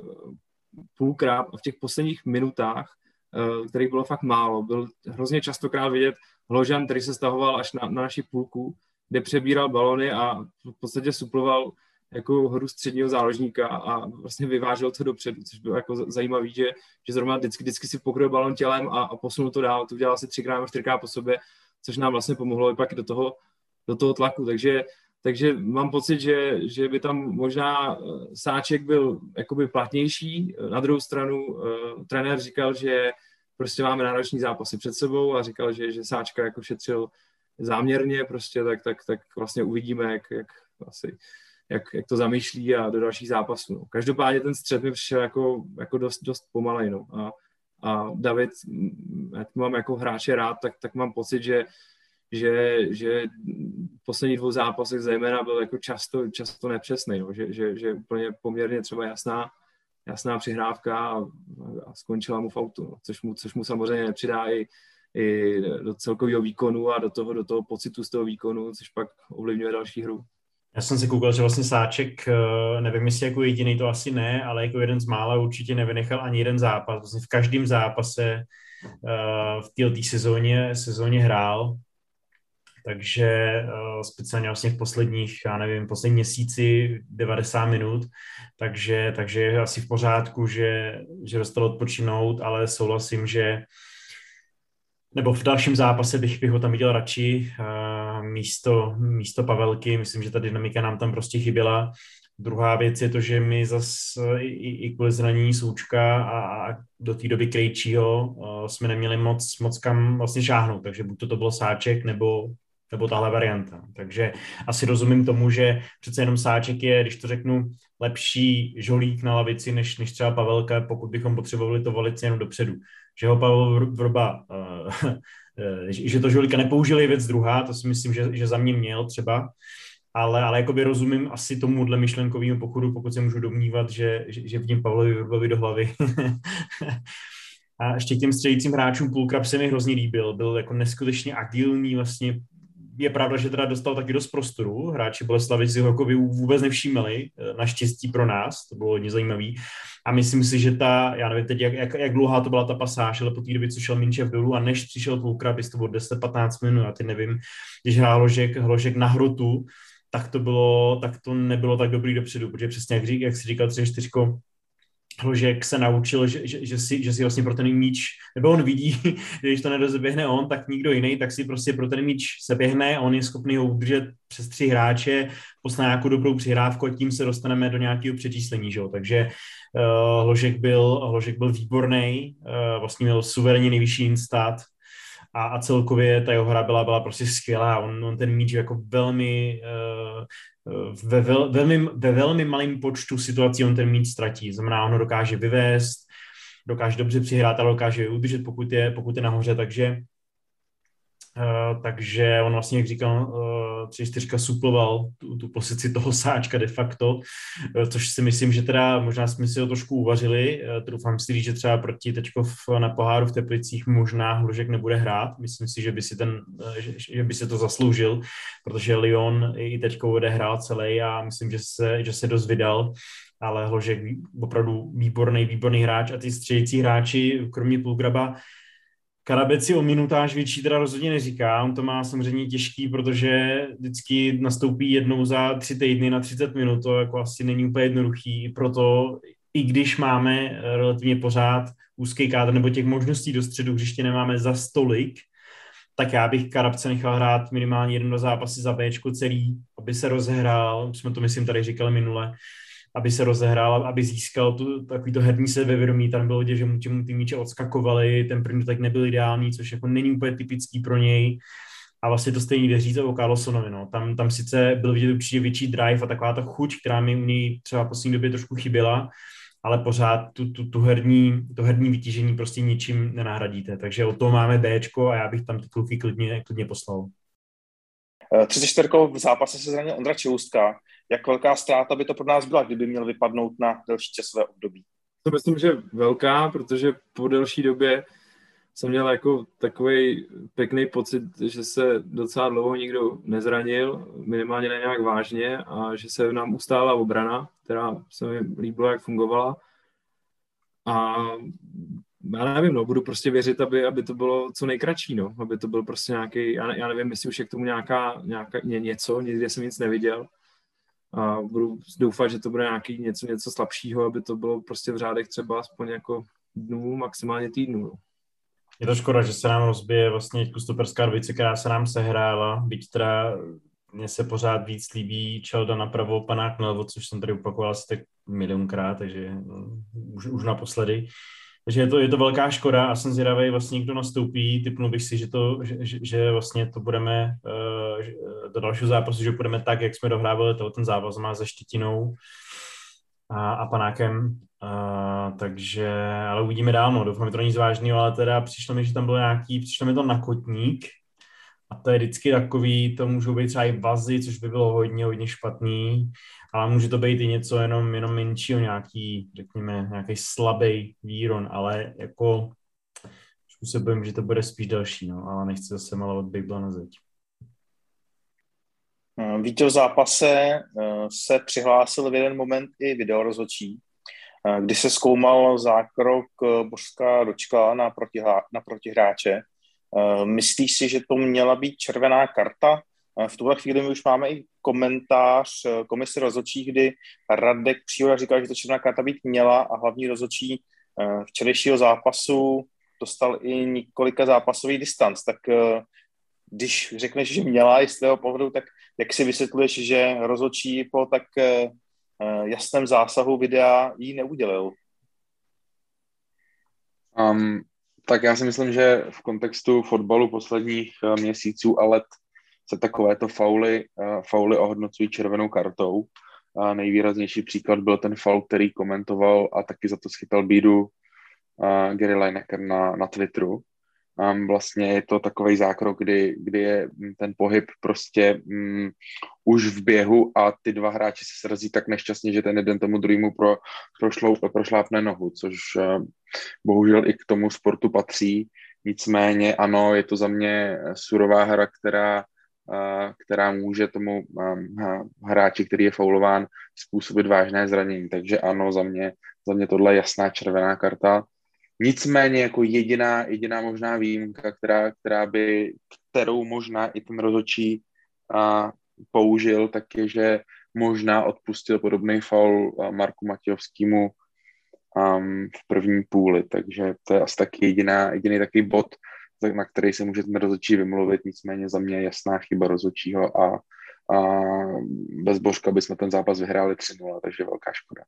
Půlkrab a v těch posledních minutách, kterých bylo fakt málo, byl hrozně častokrát vidět Ložan, který se stahoval až na, na naši půlku, kde přebíral balony a v podstatě suploval jako hru středního záložníka a vlastně vyvážel to dopředu, což bylo jako zajímavý, že, že zrovna vždycky, vždycky si pokryl balon tělem a, a posunul to dál, to udělal asi třikrát a čtyřikrát po sobě, což nám vlastně pomohlo i pak do toho, do toho tlaku, takže, takže mám pocit, že, že by tam možná Sáček byl jakoby platnější, na druhou stranu uh, trenér říkal, že prostě máme náročný zápasy před sebou a říkal, že, že Sáčka jako šetřil záměrně prostě, tak, tak, tak vlastně uvidíme, jak, jak asi Jak, jak to zamýšlí a do dalších zápasů. No. Každopádně ten střed mi přišel jako, jako dost, dost pomalej. No. A, a David, jak mám jako hráče rád, tak, tak mám pocit, že, že, že v posledních dvou zápasech zejména byl jako často, často nepřesný. No. Že, že, že úplně poměrně třeba jasná, jasná přihrávka a, a skončila mu v autu. No. Což, mu, což mu samozřejmě nepřidá i, i do celkového výkonu a do toho, do toho pocitu z toho výkonu, což pak ovlivňuje další hru. Já jsem si koukal, že vlastně Sáček, nevím jestli jako jediný, to asi ne, ale jako jeden z mála určitě nevynechal ani jeden zápas. Vlastně v každém zápase v této sezóně, sezóně hrál, takže speciálně vlastně v posledních, já nevím, poslední měsíci devadesát minut, takže, takže je asi v pořádku, že, že dostal odpočinout, ale souhlasím, že nebo v dalším zápase bych, bych ho tam viděl radši uh, místo, místo Pavelky. Myslím, že ta dynamika nám tam prostě chyběla. Druhá věc je to, že my zase i, i kvůli zranění Součka a, a do té doby Krejčího uh, jsme neměli moc, moc kam vlastně šáhnout. Takže buď to, to bylo Sáček, nebo, nebo tahle varianta. Takže asi rozumím tomu, že přece jenom Sáček je, když to řeknu, lepší žolík na lavici, než, než třeba Pavelka, pokud bychom potřebovali to volit jenom dopředu. Že ho Pavel Vrba, uh, že to žolíka nepoužili, věc druhá, to si myslím, že, že za mě měl třeba, ale, ale jakoby rozumím asi tomuhle myšlenkovému pochodu, pokud se můžu domnívat, že, že, že v něm Pavlovi Vrbovi do hlavy. A ještě k těm středícím hráčům Půlkrab se mi hrozně líbil, byl jako neskutečně agilní vlastně. Je pravda, že teda dostal taky dost prostoru, hráči Boleslavy si ho jako vůbec nevšímali, naštěstí pro nás, to bylo hodně zajímavý. A myslím si, že ta, já nevím teď, jak, jak, jak dlouhá to byla ta pasáž, ale po té době, co šel Minčev dolů a než přišel Půlkrab, jestli to bylo deset patnáct minut, já teď nevím, když hrál Hložek, Hložek na hrotu, tak to bylo, tak to nebylo tak dobrý dopředu, protože přesně jak, řík, jak si říkal tři čtyři, Hložek se naučil, že, že, že, si, že si vlastně pro ten míč, nebo on vidí, že když to nedozběhne on, tak nikdo jiný, tak si prostě pro ten míč se běhne, on je schopný ho udržet přes tři hráče, poslat nějakou dobrou přihrávku a tím se dostaneme do nějakého přečíslení, že jo, takže uh, Hložek byl, Hložek byl výborný, uh, vlastně měl suverénně nejvyšší instad a, a celkově ta jeho hra byla, byla prostě skvělá, on, on ten míč jako velmi... Uh, Ve, vel, velmi, ve velmi malém počtu situací on ten míč ztratí. Znamená, on ho dokáže vyvést, dokáže dobře přihrát a dokáže udržet, pokud je, pokud je nahoře. Takže Uh, takže on vlastně, jak říkal, uh, tři čtyřka suploval tu, tu pozici toho Sáčka de facto, uh, což si myslím, že teda možná jsme si ho trošku uvařili. Uh, Troufám si říct, že třeba proti Tečkov na poháru v Teplicích možná Hložek nebude hrát. Myslím si, že by si ten, uh, že, že by se to zasloužil, protože Lyon i Tečkov odehrál celý a myslím, že se, že se dost vydal. Ale Hložek opravdu výborný, výborný hráč a ty střílející hráči, kromě Půlkraba, Karabec si o minutáž větší teda rozhodně neříká, on to má samozřejmě těžký, protože vždycky nastoupí jednou za tři týdny na třicet minut, to jako asi není úplně jednoduchý, proto i když máme relativně pořád úzký kádr nebo těch možností do středu hřiště nemáme za stolik, tak já bych Karabce nechal hrát minimálně jeden do zápasy za Bčko celý, aby se rozehrál, jsme to myslím tady říkali minule, aby se rozehrál, aby získal tu, takovýto herní sebevědomí. Tam bylo, že mu ty míče odskakovaly, ten první tak nebyl ideální, což jako není úplně typický pro něj. A vlastně to stejně jde říct o Carlsonovi. No. Tam, tam sice byl vidět určitě větší drive a taková ta chuť, která mi u něj třeba v poslední době trošku chyběla, ale pořád tu, tu, tu herní, to herní vytížení prostě ničím nenahradíte. Takže o to máme Bčko a já bych tam ty kluky klidně, klidně poslal. třicet čtyři v zápase se zranil Ondra Čihůstka. Jak velká ztráta by to pro nás byla, kdyby měl vypadnout na delší časové období? To myslím, že velká, protože po delší době jsem měl jako takový pěkný pocit, že se docela dlouho nikdo nezranil, minimálně ne nějak vážně, a že se nám ustála obrana, která se mi líbila, jak fungovala. A já nevím, no, budu prostě věřit, aby, aby to bylo co nejkratší, no, aby to byl prostě nějaký, já, já nevím, jestli už je k tomu nějaká, nějaká ně, něco, nikdy jsem nic neviděl. A budu doufat, že to bude nějaký něco, něco slabšího, aby to bylo prostě v řádech třeba aspoň jako dnů, maximálně týdnů. Je to škoda, že se nám rozbije vlastně stoperská dvojice, která se nám sehrála, byť teda mně se pořád víc líbí Čelda napravo, Panák nalevo, což jsem tady opakoval asi tak milionkrát, takže no, už, už naposledy. Takže je to, je to velká škoda a jsem zvědavý, vlastně kdo nastoupí, typnul bych si, že, to, že, že, že vlastně to budeme uh, do dalšího zápasu, že budeme tak, jak jsme dohrávali toho, ten zápas má se Štětinou a, a Panákem, uh, takže, ale uvidíme dál, no, doufám, že to není zvážného, ale teda přišlo mi, že tam bylo nějaký, přišlo mi to na kotník a to je vždycky takový, to můžou být třeba i vazy, což by bylo hodně, hodně špatný, ale může to být i něco jenom, jenom menšího, nějaký, řekněme, nějaký slabý výron, ale jako způsobem, že to bude spíš další, no, ale nechci zase malovat bejbla na zeď. Víte, v zápase se přihlásil v jeden moment i videorozhodčí, kdy se zkoumal zákrok Borka Dočkala na, protihá, na protihráče. Myslíš si, že to měla být červená karta? V tuhle chvíli my už máme i komentář komise rozhodčí, kdy Radek Příhoda říkal, že to červená karta být měla a hlavní rozhodčí včerejšího zápasu dostal i několika zápasový distanc. Tak když řekneš, že měla i z tého pohledu, tak jak si vysvětluješ, že rozhodčí po tak jasném zásahu videa ji neudělil? Um, tak já si myslím, že v kontextu fotbalu posledních měsíců a let se takovéto fauly, fauly ohodnocují červenou kartou. A nejvýraznější příklad byl ten faul, který komentoval a taky za to schytal bídu Gary Lineker na, na Twitteru. A vlastně je to takovej zákrok, kdy, kdy je ten pohyb prostě mm, už v běhu a ty dva hráči se srazí tak nešťastně, že ten jeden tomu druhému pro, prošlou, prošlápne nohu, což bohužel i k tomu sportu patří. Nicméně ano, je to za mě surová hra, která která může tomu hráči, který je faulován, způsobit vážné zranění. Takže ano, za mě, za mě tohle je jasná červená karta. Nicméně jako jediná, jediná možná výjimka, která, která by, kterou možná i ten rozhodčí použil, tak je, že možná odpustil podobný faul Marku Matějovskému v první půli. Takže to je asi taky jediná, jediný takový bod, na který se můžeme rozhodčí vymluvit, nicméně za mě je jasná chyba rozhodčího a, a bez Božka bychom ten zápas vyhráli tři nula, takže velká škoda.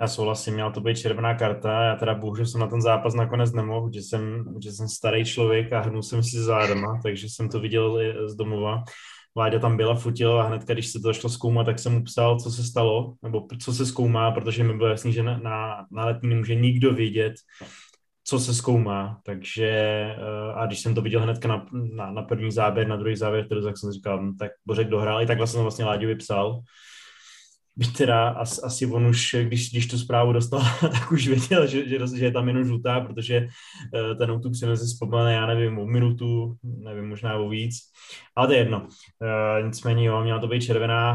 Já souhlasím, měla to být červená karta, já teda bohužel jsem na ten zápas nakonec nemohl, že jsem, že jsem starý člověk a hnul jsem si zádama, takže jsem to viděl z domova. Vláďa tam byla, futila a hnedka, když se to začalo zkoumat, tak jsem mu psal, co se stalo, nebo co se zkoumá, protože mi bylo jasný, že na, na, na letní nemůže nikdo vědět, co se zkoumá, takže a když jsem to viděl hnedka na, na, na první záběr, na druhý záběr, tedy, tak jsem říkal, tak Bořek dohrál, i takhle jsem vlastně Láďovi psal. Teda as, asi on už, když, když tu zprávu dostal, tak už věděl, že, že, že je tam jenom žlutá, protože uh, ten útup si mezi vzpomene, já nevím, o minutu, nevím, možná o víc, ale to je jedno. Uh, nicméně, jo, měla to být červená.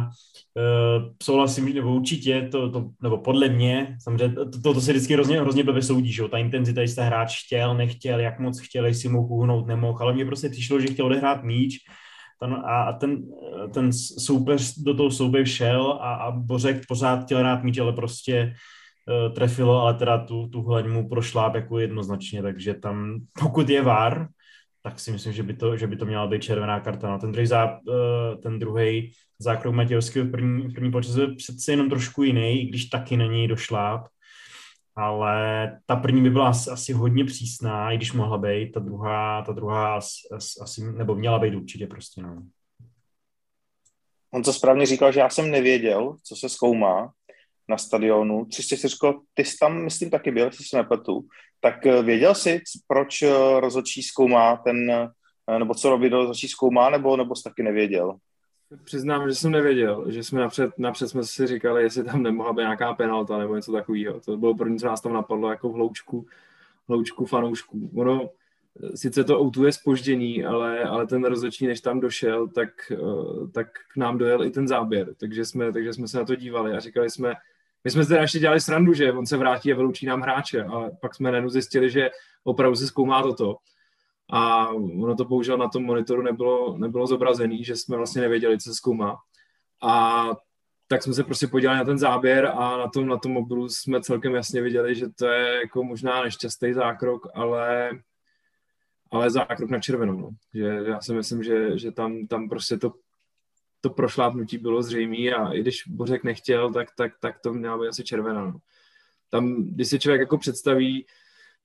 Uh, souhlasím, nebo určitě, to, to, nebo podle mě, samozřejmě, to, to, to se vždycky hrozně, hrozně blbě soudí, že jo, ta intenzita, jestli se hráč chtěl, nechtěl, jak moc chtěl, jestli mohl uhnout, nemohl, ale mně prostě přišlo, že chtěl odehrát míč, a ten, ten soupeř do toho souboje šel a, a Bořek pořád chtěl rád míč, ale prostě uh, trefilo, ale teda tu, tu hleď mu prošláp jako jednoznačně, takže tam, pokud je V A R, tak si myslím, že by to, že by to měla být červená karta. No, ten druhý, zá, uh, ten druhý zákrok Matějovského v první, první počas je přece jenom trošku jiný, i když taky na něj došláp, ale ta první by byla asi, asi hodně přísná, i když mohla být, ta druhá, ta druhá as, as, asi, nebo měla být určitě prostě, no. On to správně říkal, že já jsem nevěděl, co se zkoumá na stadionu. tři sta čtyři, ty jsi tam, myslím, taky byl, jestli se nepletu, tak věděl jsi, proč rozhodčí zkoumá ten, nebo co robí rozhodčí zkoumá, nebo, nebo jsi taky nevěděl? Přiznám, že jsem nevěděl, že jsme napřed, napřed jsme si říkali, jestli tam nemohla být nějaká penalta nebo něco takového. To bylo první, co nás tam napadlo, jako hloučku, hloučku fanoušků. Ono, sice to outuje zpoždění, ale, ale ten rozhodčí, než tam došel, tak, tak k nám dojel i ten záběr. Takže jsme, takže jsme se na to dívali a říkali jsme, my jsme zde ještě dělali srandu, že on se vrátí a vyloučí nám hráče. A pak jsme najednou zjistili, že opravdu se zkoumá toto. A ono to bohužel na tom monitoru nebylo, nebylo zobrazený, že jsme vlastně nevěděli, co se zkoumá. A tak jsme se prostě podívali na ten záběr a na tom, na tom obru jsme celkem jasně viděli, že to je jako možná nešťastný zákrok, ale, ale zákrok na červenou. No. Že já si myslím, že, že tam, tam prostě to, to prošlápnutí bylo zřejmé a i když Bořek nechtěl, tak, tak, tak to měla být asi červená. No. Tam, když si člověk jako představí,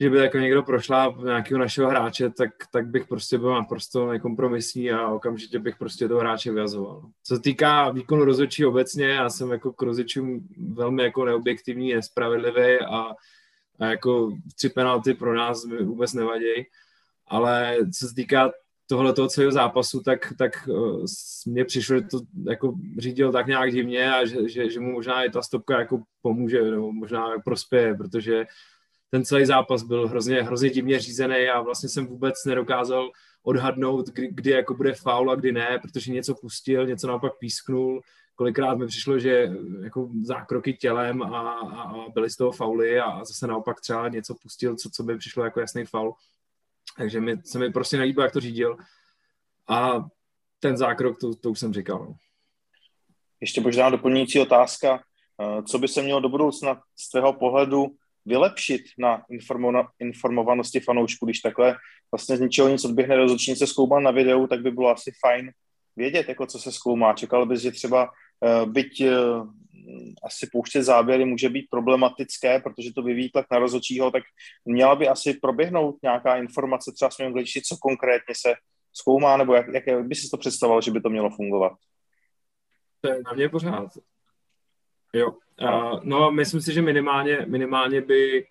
že by jako někdo prošla nějakého našeho hráče, tak, tak bych prostě byl naprosto nekompromisní a okamžitě bych prostě toho hráče vyhazoval. Co se týká výkonu rozhodčí obecně, já jsem jako k rozhodčím velmi jako neobjektivní, nespravedlivý a, a jako tři penalty pro nás vůbec nevadí, ale co se týká tohletoho celého zápasu, tak, tak mně přišlo, že to jako řídil tak nějak divně a že, že, že mu možná i ta stopka jako pomůže nebo možná prospěje, protože ten celý zápas byl hrozně, hrozně divně řízený a vlastně jsem vůbec nedokázal odhadnout, kdy, kdy jako bude faul a kdy ne, protože něco pustil, něco naopak písknul. Kolikrát mi přišlo, že jako zákroky tělem a, a byly z toho fauly a zase naopak třeba něco pustil, co, co by přišlo jako jasný faul. Takže mi, se mi prostě nelíbilo, jak to řídil. A ten zákrok, to, to už jsem říkal. Ještě možná doplňující otázka. Co by se mělo do budoucna z tvého pohledu vylepšit na informo- informovanosti fanoušků, když takhle vlastně z ničeho nic odběhne rozhodčí, se zkoumá na videu, tak by bylo asi fajn vědět, jako co se zkoumá. Čekal bys, že třeba uh, byť uh, asi pouštět záběry může být problematické, protože to vyvíjí tlak na rozhodčího, tak měla by asi proběhnout nějaká informace, třeba směrem k hledači, co konkrétně se zkoumá, nebo jak, jak by si to představoval, že by to mělo fungovat? To je na mě pořád. Jo, uh, no myslím si, že minimálně, minimálně by,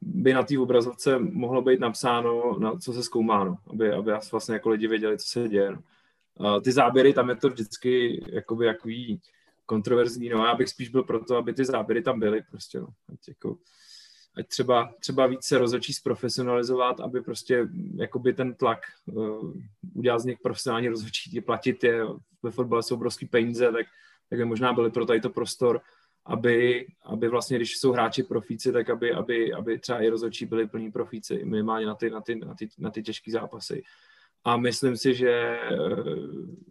by na té obrazovce mohlo být napsáno, na co se zkoumáno, aby, aby vlastně jako lidi věděli, co se děje. Uh, ty záběry, tam je to vždycky jakoby jakový kontroverzní, no já bych spíš byl proto, aby ty záběry tam byly prostě, no. Ať, jako, ať třeba, třeba víc se rozhodčí zprofesionalizovat, aby prostě jakoby ten tlak uh, udělat z nich profesionální rozhodčí, platit je, ve fotbale jsou obrovský peníze, tak, tak by možná byly pro tadyto prostor, aby, aby vlastně, když jsou hráči profíci, tak aby, aby, aby třeba i rozhodčí byli plní profíci, minimálně na ty, na ty, na ty, na ty těžké zápasy. A myslím si, že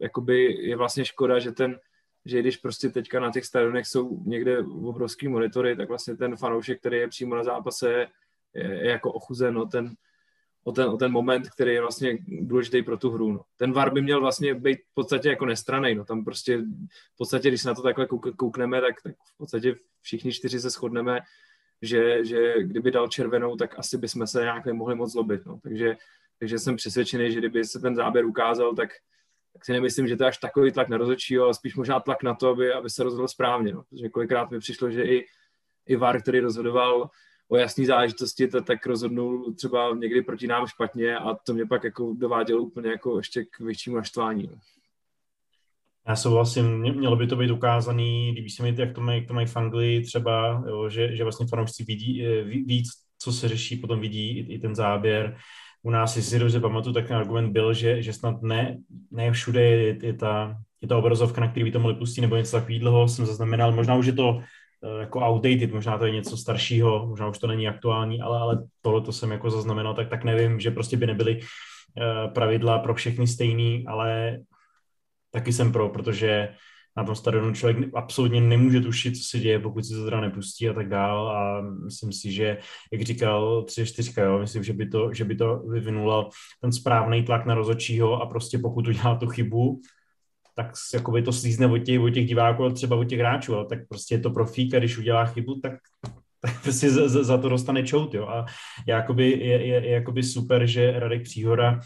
jakoby je vlastně škoda, že ten, že když prostě teďka na těch stadionech jsou někde obrovský monitory, tak vlastně ten fanoušek, který je přímo na zápase, je, je jako ochuzen o ten, o, ten, o ten moment, který je vlastně důležitý pro tu hru. No. Ten V A R by měl vlastně být v podstatě jako nestranej. No. Tam prostě v podstatě, když se na to takhle koukneme, tak, tak v podstatě všichni čtyři se shodneme, že, že kdyby dal červenou, tak asi bychom se nějak nemohli moc zlobit. No. Takže, takže jsem přesvědčený, že kdyby se ten záběr ukázal, tak, tak si nemyslím, že to je až takový tlak na rozhodčího, ale spíš možná tlak na to, aby, aby se rozhodl správně. No. Protože kolikrát mi přišlo, že i, i V A R, který rozhodoval o jasné záležitosti, to, tak rozhodnul třeba někdy proti nám špatně a to mě pak jako dovádělo úplně jako ještě k většímu naštvání. Já souhlasím, mělo by to být ukázaný, líbí se mi, jak to mají, jak to mají v Anglii třeba, jo, že, že vlastně fanoušci vidí ví, víc, co se řeší, potom vidí i, i ten záběr. U nás, jestli si dobře pamatuju, tak ten argument byl, že, že snad ne, ne všude je, je, ta, je ta obrazovka, na který by to mohli pustit, nebo něco takového jsem zaznamenal. Možná už je to jako outdated, možná to je něco staršího, možná už to není aktuální, ale, ale tohle to jsem jako zaznamenal, tak, tak nevím, že prostě by nebyly pravidla pro všechny stejný, ale taky jsem pro, protože na tom stadionu člověk absolutně nemůže tušit, co se děje, pokud se to teda nepustí a tak dál. A myslím si, že, jak říkal tři čtyři, jo, myslím, že by to, že by to vyvinulo ten správný tlak na rozhodčího a prostě pokud udělá tu chybu, tak jakoby to slízne od těch, od těch diváků, třeba od těch hráčů, ale tak prostě je to profík a když udělá chybu, tak, tak prostě za, za, za to dostane čout, jo. A jakoby, je, je, je jakoby super, že Radek Příhoda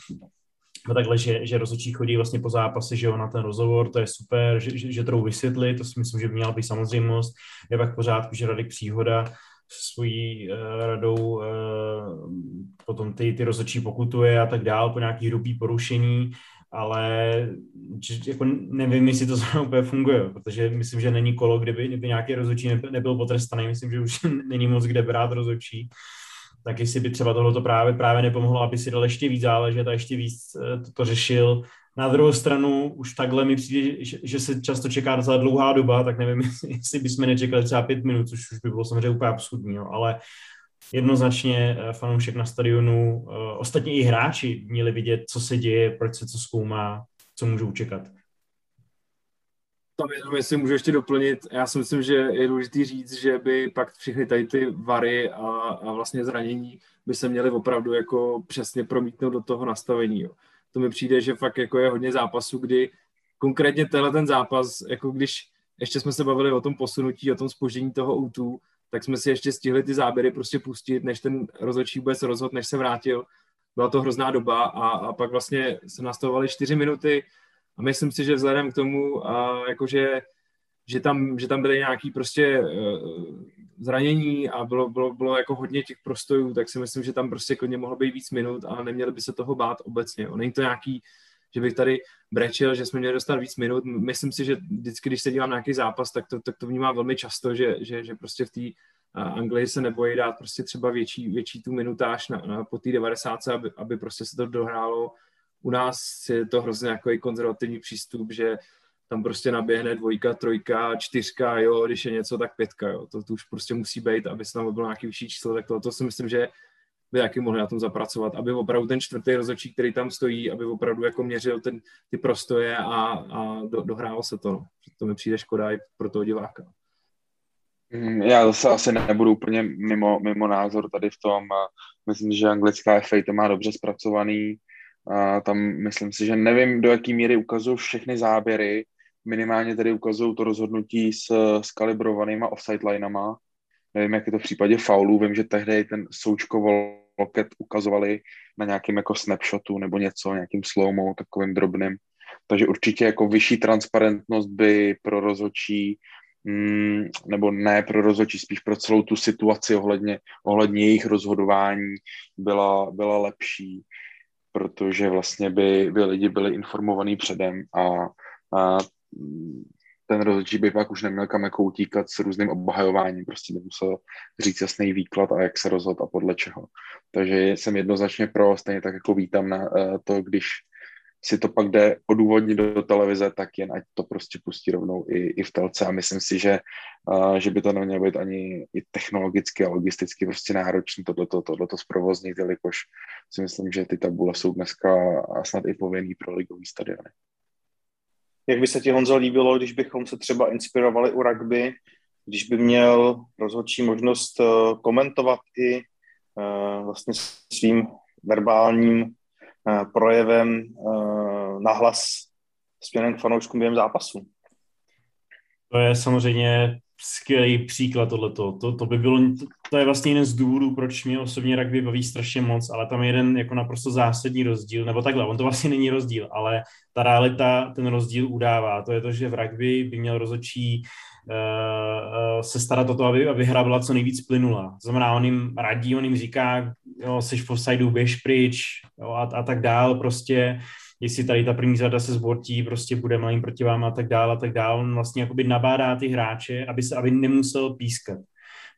takhle, že, že rozhodčí chodí vlastně po zápase, že jo, na ten rozhovor, to je super, že, že, že to vysvětli, to si myslím, že by měla být samozřejmost. Je pak v pořádku, že Radek Příhoda svojí uh, radou uh, potom ty, ty rozhodčí pokutuje a tak dál po nějaký hrubý porušení, ale že, jako nevím, jestli to zrovna úplně funguje, protože myslím, že není kolo, kde by, by nějaký rozhodčí nebyl potrestaný, myslím, že už není moc kde brát rozhodčí. Tak jestli by třeba tohleto právě, právě nepomohlo, aby si dal ještě víc záležet a ještě víc to řešil. Na druhou stranu už takhle mi přijde, že, že se často čeká docela dlouhá doba, tak nevím, jestli bychom nečekali třeba pět minut, což už by bylo samozřejmě úplně absurdní, jo. Ale jednoznačně fanoušek na stadionu, ostatně i hráči měli vidět, co se děje, proč se co zkoumá, co můžou čekat. Tam jenom, jestli můžu ještě doplnit, já si myslím, že je důležité říct, že by pak všechny tady ty vary a, a vlastně zranění by se měly opravdu jako přesně promítnout do toho nastavení. Jo. To mi přijde, že fakt jako je hodně zápasů, kdy konkrétně tenhle ten zápas, jako když ještě jsme se bavili o tom posunutí, o tom zpoždění toho útu, tak jsme si ještě stihli ty záběry prostě pustit, než ten rozhodčí vůbec rozhod, než se vrátil. Byla to hrozná doba a, a pak vlastně se nastavovaly čtyři minuty. A myslím si, že vzhledem k tomu, a jakože, že, tam, že tam byly nějaké prostě zranění a bylo, bylo, bylo jako hodně těch prostojů, tak si myslím, že tam prostě klidně mohlo být víc minut a neměli by se toho bát obecně. Není to nějaký, že bych tady brečel, že jsme měli dostat víc minut. Myslím si, že vždycky, když se dívám na nějaký zápas, tak to, tak to vnímám velmi často, že, že, že prostě v té Anglii se nebojí dát prostě třeba větší, větší tu minutáž na, na, po té devadesátce, aby, aby prostě se to dohrálo. U nás je to hrozně jako i konzervativní přístup, že tam prostě naběhne dvojka, trojka, čtyřka, jo, když je něco, tak pětka, jo. To, to už prostě musí být, aby se tam bylo nějaký vyšší číslo, tak to, to si myslím, že by taky mohli na tom zapracovat, aby opravdu ten čtvrtý rozhodčí, který tam stojí, aby opravdu jako měřil ten, ty prostoje a, a do, dohrával se to, no. To mi přijde škoda i pro toho diváka. Já zase asi nebudu úplně mimo, mimo názor tady v tom. Myslím, že anglická F A to má dobře zpracovaný. A tam myslím si, že nevím, do jaký míry ukazují všechny záběry, minimálně tedy ukazují to rozhodnutí s, s kalibrovanýma offside linama. Nevím, jak je to v případě faulů, vím, že tehdy ten Součkovo loket ukazovali na nějakým jako snapshotu nebo něco, nějakým slow-mo, takovým drobným. Takže určitě jako vyšší transparentnost by pro rozhodčí, mm, nebo ne pro rozhodčí, spíš pro celou tu situaci ohledně, ohledně jejich rozhodování byla, byla lepší, protože vlastně by, by lidi byli informovaní předem a, a ten rozhodčí by pak už neměl kam jako utíkat s různým obhajováním, prostě by musel říct jasný výklad a jak se rozhod a podle čeho. Takže jsem jednoznačně pro, stejně tak jako vítám na to, když si to pak jde odůvodnit do televize, tak jen ať to prostě pustí rovnou i, i v telce a myslím si, že, a, že by to nemělo být ani i technologicky a logisticky prostě náročný tohleto, tohleto zprovoznit, jelikož si myslím, že ty tabule jsou dneska a snad i povinný pro ligový stadiony. Jak by se ti, Honzo, líbilo, když bychom se třeba inspirovali u rugby, když by měl rozhodčí možnost komentovat i uh, vlastně svým verbálním projevem nahlas směrem k fanouškům během zápasu. To je samozřejmě skvělý příklad tohleto. To, to, by bylo, to je vlastně jeden z důvodů, proč mě osobně rugby baví strašně moc, ale tam je jeden jako naprosto zásadní rozdíl, nebo takhle, on to vlastně není rozdíl, ale ta realita ten rozdíl udává. To je to, že v rugby by měl rozhodčí se starat o to, aby, aby hra byla co nejvíc plynula. Znamená, on jim radí, on jim říká, jo, jsi v offsideu, běž pryč, jo, a, a tak dál prostě, jestli tady ta první řada se zbortí, prostě bude malým proti vám a tak dál a tak dál. On vlastně jakoby nabádá ty hráče, aby se aby nemusel pískat.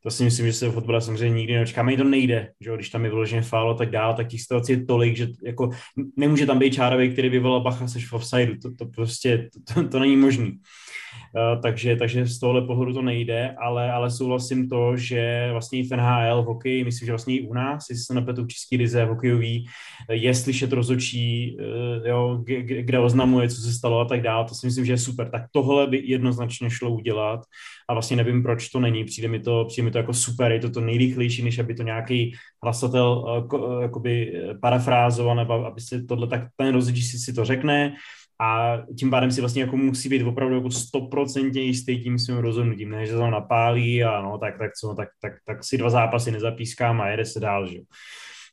To si myslím, že se fotbala samozřejmě nikdy neočkáme, i to nejde, že když tam je vyloženě fálo a tak dál, tak těch situací je tolik, že jako nemůže tam být čárový, který by volal bacha, seš v offsideu, to, to prostě, to, to není možný. Uh, takže, takže z tohohle pohledu to nejde, ale, ale souhlasím to, že vlastně i v N H L v hokeji, myslím, že vlastně i u nás, jestli se napetou v České lize hokejový, je slyšet rozhodčí, uh, jo, kde, kde oznamuje, co se stalo a tak dál, to si myslím, že je super. Tak tohle by jednoznačně šlo udělat a vlastně nevím, proč to není, přijde mi to, přijde mi to jako super, je to to nejrychlejší, než aby to nějaký hlasatel uh, jakoby parafrázoval, nebo aby se tohle, tak ten rozhodčí si, si to řekne, a tím pádem si vlastně jako musí být opravdu jako sto procent jistý tím svým rozhodnutím, ne, že se tam napálí a no tak, tak, co, tak, tak, tak si dva zápasy nezapískám a jede se dál, že?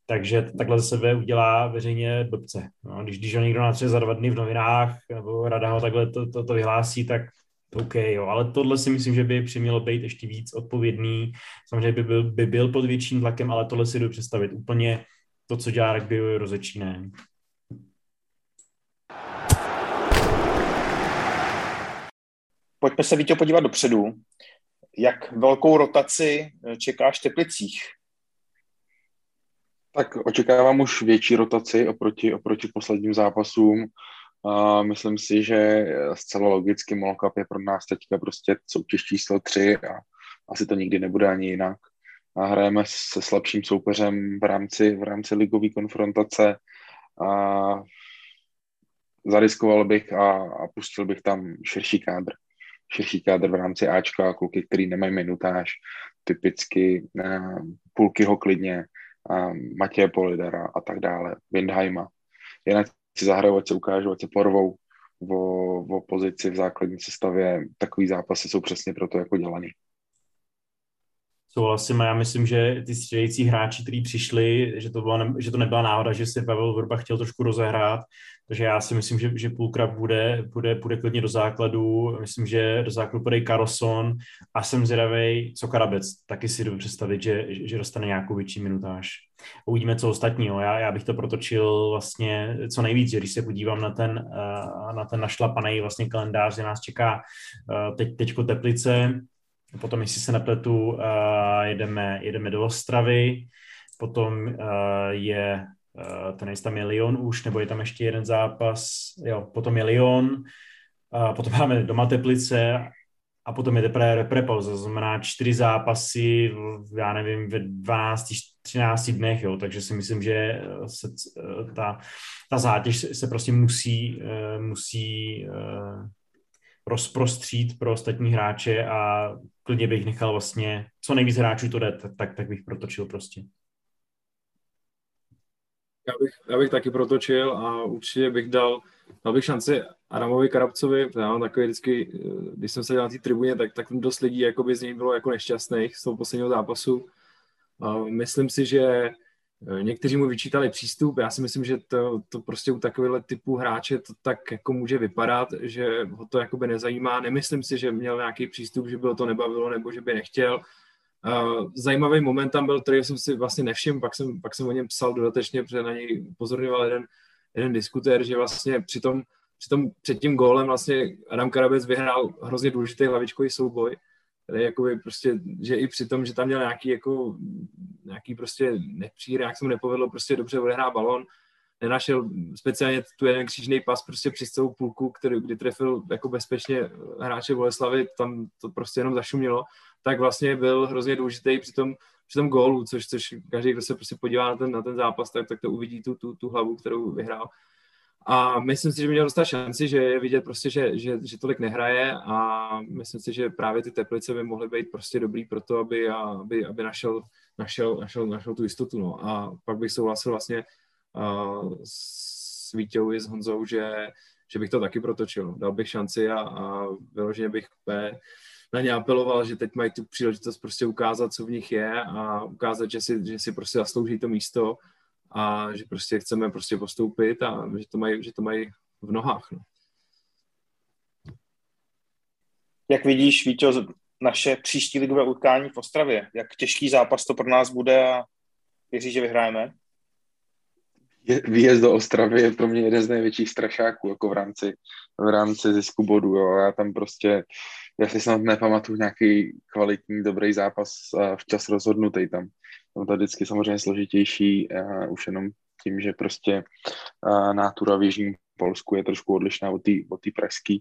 Takže takhle ze sebe udělá veřejně blbce. No, když, když ho někdo natře za dva dny v novinách nebo rada ho takhle to, to, to vyhlásí, tak OK, jo, ale tohle si myslím, že by přimělo být ještě víc odpovědný, samozřejmě by byl, by byl pod větším tlakem, ale tohle si jdu představit úplně to, co dělá rugby rozhodčí, ne. Pojďme se, Víťo, podívat dopředu. Jak velkou rotaci čekáš v Teplicích? Tak očekávám už větší rotaci oproti, oproti posledním zápasům. Uh, myslím si, že zcela logicky Molokap je pro nás teďka prostě soutěž číslo tři a asi to nikdy nebude ani jinak. A hrajeme se slabším soupeřem v rámci, v rámci ligové konfrontace. Uh, zariskoval bych a, a pustil bych tam širší kádr. širší kádr v rámci Ačka, kluky, který nemají minutáž, typicky eh, Půlkyho klidně, eh, Matěje Polidara a tak dále, Windheima. Jinak si zahrajou, ať se ukážou, ať se porvou o, o pozici v základní sestavě. Takový zápasy jsou přesně proto jako dělaný. Souhlasím a já myslím, že ty střídající hráči, kteří přišli, že to, byla, že to nebyla náhoda, že se Pavel Vrba chtěl trošku rozehrát, takže já si myslím, že, že Půlkrab bude, bude, bude klidně do základu, myslím, že do základu bude Karlsson a jsem zvědavej, co Karabec, taky si jdu představit, že, že dostane nějakou větší minutáž. Uvidíme, co ostatního. Já, já bych to protočil vlastně co nejvíc, že když se podívám na ten, na ten našlapaný vlastně kalendář, že nás čeká teď, teďko Teplice, potom, jestli se nepletu, uh, jedeme, jedeme do Ostravy, potom uh, je, uh, to nejsem, tam je Lyon už, nebo je tam ještě jeden zápas, jo, potom je Lyon, uh, potom máme doma Teplice a potom je teprve reprepauza, to znamená čtyři zápasy, já nevím, ve dvanácti, třinácti dnech, jo, takže si myslím, že se, ta, ta zátěž se prostě musí, uh, musí uh, rozprostřít pro ostatní hráče a klidně bych nechal vlastně, co nejvíc hráčů to jde, tak, tak bych protočil prostě. Já bych, já bych taky protočil a určitě bych dal, dal bych šanci Adamovi Karabcovi, já mám takový vždycky, když jsem seděl na té tribuně, tak, tak dost lidí jakoby z něj bylo jako nešťastných z toho posledního zápasu. A myslím si, že někteří mu vyčítali přístup, já si myslím, že to, to prostě u takovéhle typu hráče to tak jako může vypadat, že ho to jakoby nezajímá, nemyslím si, že měl nějaký přístup, že by ho to nebavilo nebo že by nechtěl. Uh, zajímavý moment tam byl, který jsem si vlastně nevšiml, pak jsem, pak jsem o něm psal dodatečně, protože na něj upozorňoval jeden, jeden diskutér, že vlastně při tom, při tom, před tím gólem vlastně Adam Karabec vyhrál hrozně důležitý hlavičkový souboj, jakoby prostě, že i při tom, že tam měl nějaký jako, nějaký prostě nepřír, jak se mu nepovedlo prostě dobře odehrát balón, nenašel speciálně tu jeden křížný pas prostě přes celou půlku, který, kdy trefil jako bezpečně hráče Boleslavy, tam to prostě jenom zašumělo, tak vlastně byl hrozně důležitý při tom, při tom gólu, což, což každý, kdo se prostě podívá na ten, na ten zápas, tak, tak to uvidí tu, tu, tu hlavu, kterou vyhrál. A myslím si, že by měl dostat šanci, že je vidět prostě, že, že, že tolik nehraje a myslím si, že právě ty Teplice by mohly být prostě dobrý pro to, aby, aby, aby našel, našel, našel, našel tu jistotu. No. A pak bych souhlasil vlastně uh, s Víťou i s Honzou, že, že bych to taky protočil. Dal bych šanci a, a vyloženě bych na ně apeloval, že teď mají tu příležitost prostě ukázat, co v nich je a ukázat, že si, že si prostě zaslouží to místo a že prostě chceme prostě postoupit a že to mají, že to mají v nohách. No. Jak vidíš, Víťo, naše příští ligové utkání v Ostravě? Jak těžký zápas to pro nás bude a věříš, že vyhrajeme? Výjezd do Ostravy je pro mě jeden z největších strašáků jako v rámci, v rámci zisku bodů. Jo. Já tam prostě, já si snad nepamatuju nějaký kvalitní, dobrý zápas a včas rozhodnutý tam. No, to je vždycky samozřejmě složitější a už jenom tím, že prostě nátura v jižním Polsku je trošku odlišná od té od té pražské.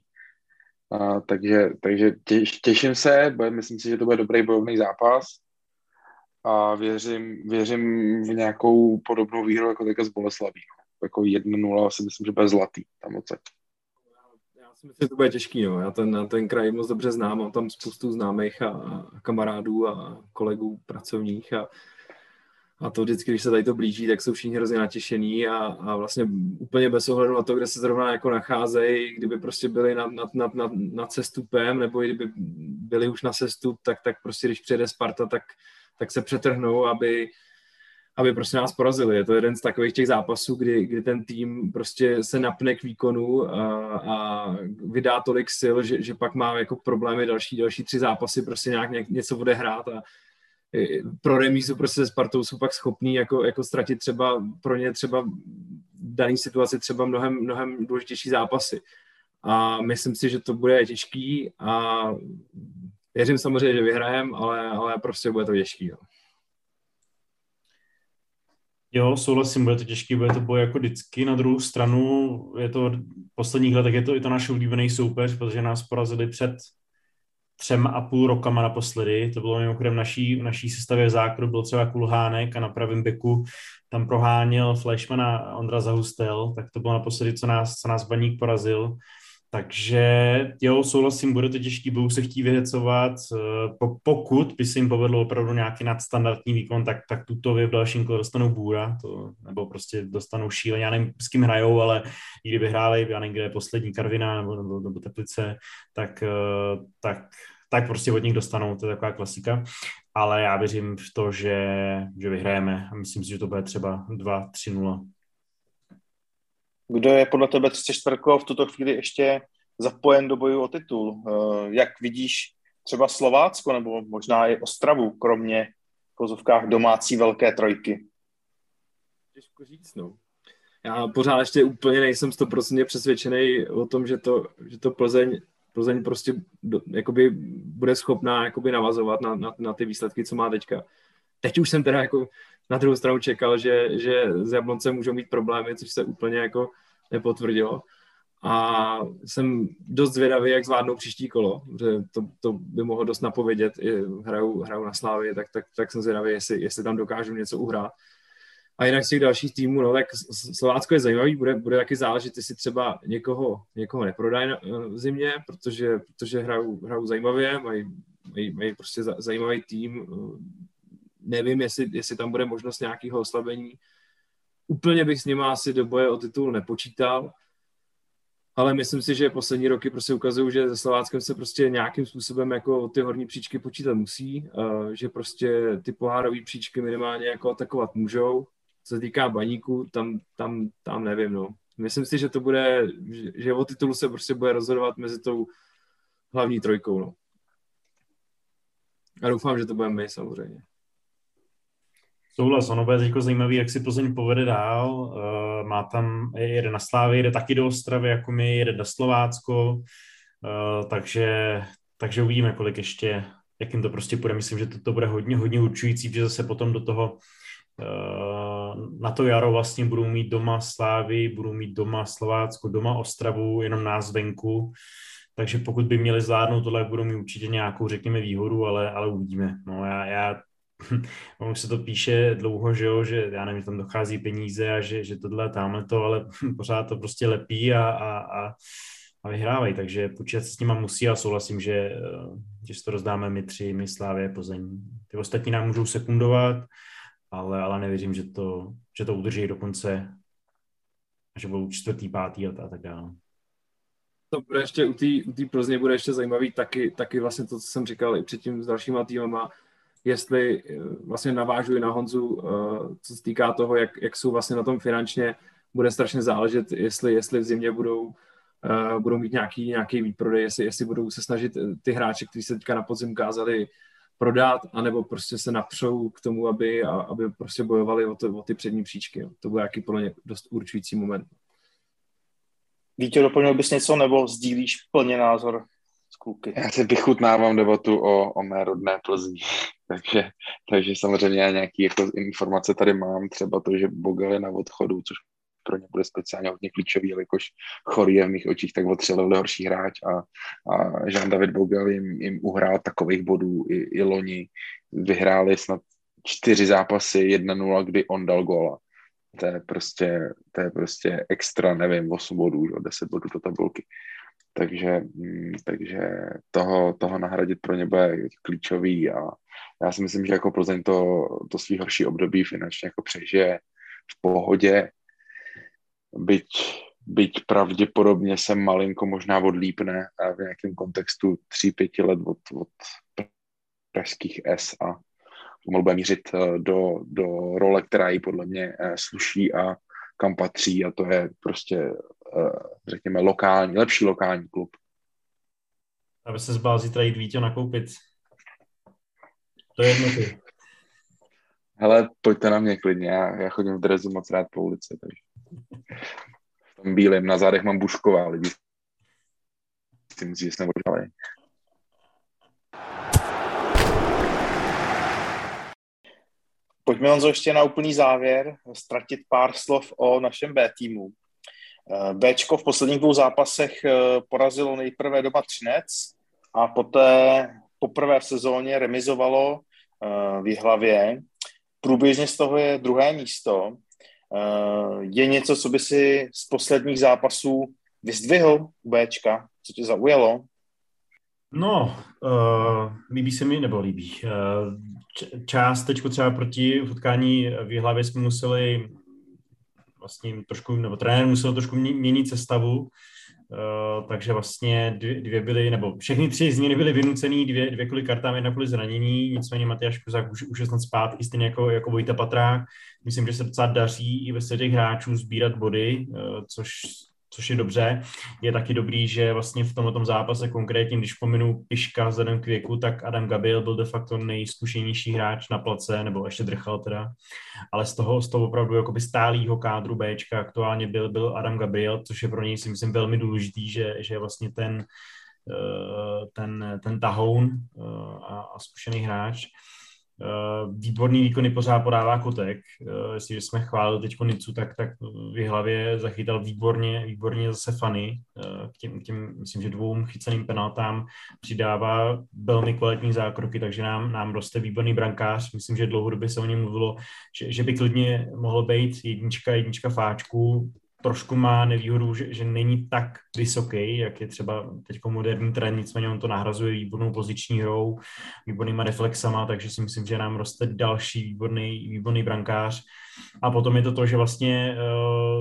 A, takže takže těš, těším se, myslím si, že to bude dobrý bojovný zápas a věřím, věřím v nějakou podobnou výhru jako teďka z Boleslaví. Jako jedna nula si myslím, že bude zlatý tam odsaď. Já si myslím, že to bude těžký. Jo. Já ten, ten kraj moc dobře znám, mám tam spoustu známých a, a kamarádů a kolegů pracovních a A to vždycky, když se tady to blíží, tak jsou všichni hrozně natěšení a, a vlastně úplně bez ohledu na to, kde se zrovna jako nacházejí, kdyby prostě byli nad, nad, nad, nad, nad sestupem, nebo kdyby byli už na sestup, tak, tak prostě když přijede Sparta, tak, tak se přetrhnou, aby, aby prostě nás porazili. Je to jeden z takových těch zápasů, kdy, kdy ten tým prostě se napne k výkonu a, a vydá tolik sil, že, že pak má jako problémy další, další tři zápasy prostě nějak něco odehrát a pro remízu prostě se Spartou jsou pak schopný jako, jako ztratit třeba pro ně třeba v dané situaci třeba mnohem, mnohem důležitější zápasy. A myslím si, že to bude těžký a věřím samozřejmě, že vyhrajem, ale, ale prostě bude to těžký. Jo, jo souhlasím, bude to těžký, bude to boj jako vždycky. Na druhou stranu je to v posledních letech je to i to náš oblíbený soupeř, protože nás porazili před třem a půl rokama naposledy, to bylo mimochodem v naší, naší sestavě v zákru, byl třeba Kulhánek a na pravém beku tam proháněl flashmana Ondra Zahustel, tak to bylo naposledy, co nás, co nás Baník porazil. Takže jo, souhlasím, bude to těžký, budou se chtít vyhecovat, pokud by se jim povedlo opravdu nějaký nadstandardní výkon, tak, tak tutově v dalším kole dostanou bůra, to, nebo prostě dostanou šíleně, já nevím, s kým hrajou, ale i kdyby hráli, já nevím, kde je poslední Karviná nebo, nebo, nebo Teplice, tak, tak, tak prostě od nich dostanou, to je taková klasika, ale já věřím v to, že, že vyhrajeme a myslím si, že to bude třeba dva tři nula. Kdo je podle tebe třicet čtyřko v tuto chvíli ještě zapojen do boju o titul? Jak vidíš třeba Slovácko nebo možná i Ostravu, kromě v pozovkách domácí velké trojky? Těžko říct, no. Já pořád ještě úplně nejsem sto procent přesvědčený o tom, že to, že to Plzeň, Plzeň prostě do, jakoby bude schopná jakoby navazovat na, na, na ty výsledky, co má teďka. Teď už jsem teda jako na druhou stranu čekal, že, že s Jabloncem můžou mít problémy, což se úplně jako nepotvrdilo. A jsem dost zvědavý, jak zvládnou příští kolo, že to, to by mohlo dost napovědět. Hrajou, hrajou na Slávy, tak, tak, tak jsem zvědavý, jestli, jestli tam dokážu něco uhrát. A jinak z těch dalších týmů, no tak Slovácko je zajímavý, bude, bude taky záležet, jestli třeba někoho, někoho neprodají v zimě, protože, protože hrajou, hrajou zajímavě, mají, mají, mají prostě zajímavý tým. Nevím, jestli, jestli tam bude možnost nějakého oslabení. Úplně bych s nima asi do boje o titul nepočítal, ale myslím si, že poslední roky prostě ukazují, že se Slováckem se prostě nějakým způsobem jako ty horní příčky počítat musí, že prostě ty pohárové příčky minimálně jako atakovat můžou. Co se týká Baníku, tam, tam, tam nevím, no. Myslím si, že to bude, že o titulu se prostě bude rozhodovat mezi tou hlavní trojkou, no. A doufám, že to budeme my samozřejmě. Souhlas, ono bude teď zajímavý, jak si Plzeň povede dál. Má tam, jede na Slávy, jede taky do Ostravy, jako my, jede na Slovácko, takže, takže uvidíme, kolik ještě, jak jim to prostě půjde. Myslím, že to, to bude hodně, hodně určující, protože zase potom do toho, na to jaro vlastně budou mít doma Slávy, budou mít doma Slovácko, doma Ostravu, jenom nás venku. Takže pokud by měli zvládnout tohle, budou mít určitě nějakou, řekněme, výhodu, ale, ale uvidíme. No já, já On už se to píše dlouho, že jo, že já nevím, že tam dochází peníze a že, že tohle a tamhle to, ale pořád to prostě lepí a, a, a vyhrávají, takže počítat se s nima musí a souhlasím, že, že si to rozdáme my tři, my Slávě, Plzeň. Ty ostatní nám můžou sekundovat, ale, ale nevěřím, že to, že to udrží do konce, že budou čtvrtý, pátý a, a tak dále. To bude ještě u té Plzně bude ještě zajímavý taky, taky vlastně to, co jsem říkal i předtím s dalšíma týmama, jestli vlastně navážuji na Honzu, co se týká toho, jak, jak jsou vlastně na tom finančně, bude strašně záležet, jestli, jestli v zimě budou uh, budou mít nějaký, nějaký výprodej, jestli, jestli budou se snažit ty hráče, kteří se teďka na podzim ukázali, prodat, anebo prostě se napřou k tomu, aby, aby prostě bojovali o, to, o ty přední příčky. Jo. To byl nějaký pro ně dost určující moment. Víte, doplnil bys něco, nebo sdílíš plně názor z kluky? Já se vychutnávám debatu o, o mé rodné Plzni. takže, takže samozřejmě já nějaké jako informace tady mám, třeba to, že Bogal je na odchodu, což pro ně bude speciálně hodně klíčový, jelikož Chorý je v mých očích, tak odstřelil horší hráč a, a Jean-David Bogal jim, jim uhrál takových bodů i, i loni. Vyhráli snad čtyři zápasy jedna nula, kdy on dal góla. To je prostě, to je prostě extra, nevím, osm bodů, deset bodů do tabulky. Takže, takže toho, toho nahradit pro ně bude klíčový a já si myslím, že jako Plzeň to, to svý horší období finančně jako přežije v pohodě. Byť, byť pravděpodobně se malinko možná odlípne v nějakém kontextu tři pět let od, od pražských S a pomalu bude mířit do, do role, která jí podle mě sluší a kam patří, a to je prostě, řekněme, lokální, lepší lokální klub. Aby se zbál zítra jít Vítěho nakoupit. To je jedno ty. Hele, pojďte na mě klidně, já, já chodím v dresu moc rád po ulici, takže v tom bílém, na zádech mám Bušková, lidi si musí, že se nevodali. Pojďme, Honzo, ještě na úplný závěr ztratit pár slov o našem B týmu. Bčko v posledních dvou zápasech porazilo nejprve doma Třinec a poté poprvé v sezóně remizovalo v Jihlavě. Průběžně z toho je druhé místo. Je něco, co by si z posledních zápasů vyzdvihl u Bčka? Co tě zaujalo? No, uh, líbí se mi, nebo líbí. Uh, č- část teďko třeba proti utkání v Jihlavě jsme museli vlastně trošku, nebo trenér musel trošku měnit sestavu, uh, takže vlastně dvě, dvě byly, nebo všechny tři změny byly vynucený, dvě, dvě kvůli kartám, jedna kvůli zranění, nicméně Matyáš Kozák už, už je snad zpátky, stejně jako, jako Vojta Patrák. Myslím, že se docela daří i ve světě hráčů sbírat body, uh, což... což je dobře. Je taky dobrý, že vlastně v tomto zápase konkrétně, když pominu Piška vzhledem k věku, tak Adam Gabriel byl de facto nejzkušenější hráč na place, nebo ještě Drchal teda, ale z toho, z toho opravdu jakoby stálýho kádru Bčka aktuálně byl, byl Adam Gabriel, což je pro něj si myslím velmi důležitý, že, že je vlastně ten, ten, ten tahoun a, a zkušený hráč. Výborný výkony pořád podává Kotek. Jestliže jsme chválili teďko Nicu, tak, tak v Jihlavě zachytal výborně, výborně zase Fany. K těm, těm, myslím, že dvou chyceným penaltám přidává velmi kvalitní zákroky, takže nám, nám roste výborný brankář. Myslím, že dlouhodobě se o něm mluvilo, že, že by klidně mohlo být jednička, jednička fáčku. Trošku má nevýhodu, že, že není tak vysoký, jak je třeba teďko moderní trend, nicméně on to nahrazuje výbornou poziční hrou, výbornýma reflexama, takže si myslím, že nám roste další výborný, výborný brankář. A potom je to to, že vlastně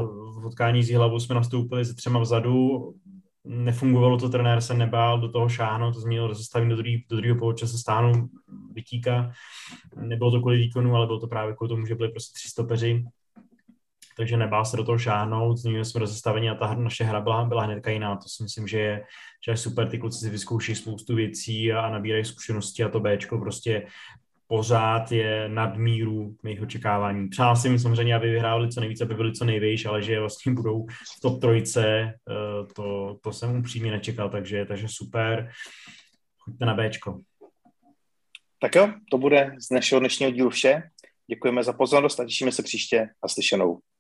uh, v utkání s Jihlavou jsme nastoupili ze třema vzadu, nefungovalo to, trenér se nebál do toho šáhnout, to změnil do sestavy, do druhého do druhého poločasu stáhnout Vytíka. Nebylo to kvůli výkonu, ale bylo to právě kvůli tomu, že byli prostě tři stopeři. Takže nebál se do toho šáhnout, změnili jsme do zastavení a ta naše hra byla, byla hnedka jiná. To si myslím, že je, že je super, ty kluci si vyzkouší spoustu věcí a, a nabírají zkušenosti a to Bčko prostě pořád je nad míru mých očekávání. Přál si mi samozřejmě, aby vyhrávali co nejvíce, aby byli co nejvejš, ale že vlastně budou v top trojce, to, to jsem upřímně nečekal, takže, takže super, choďte na Bčko. Tak jo, to bude z našeho dnešního dílu vše. Děkujeme za pozornost a těšíme se příště. Na slyšenou.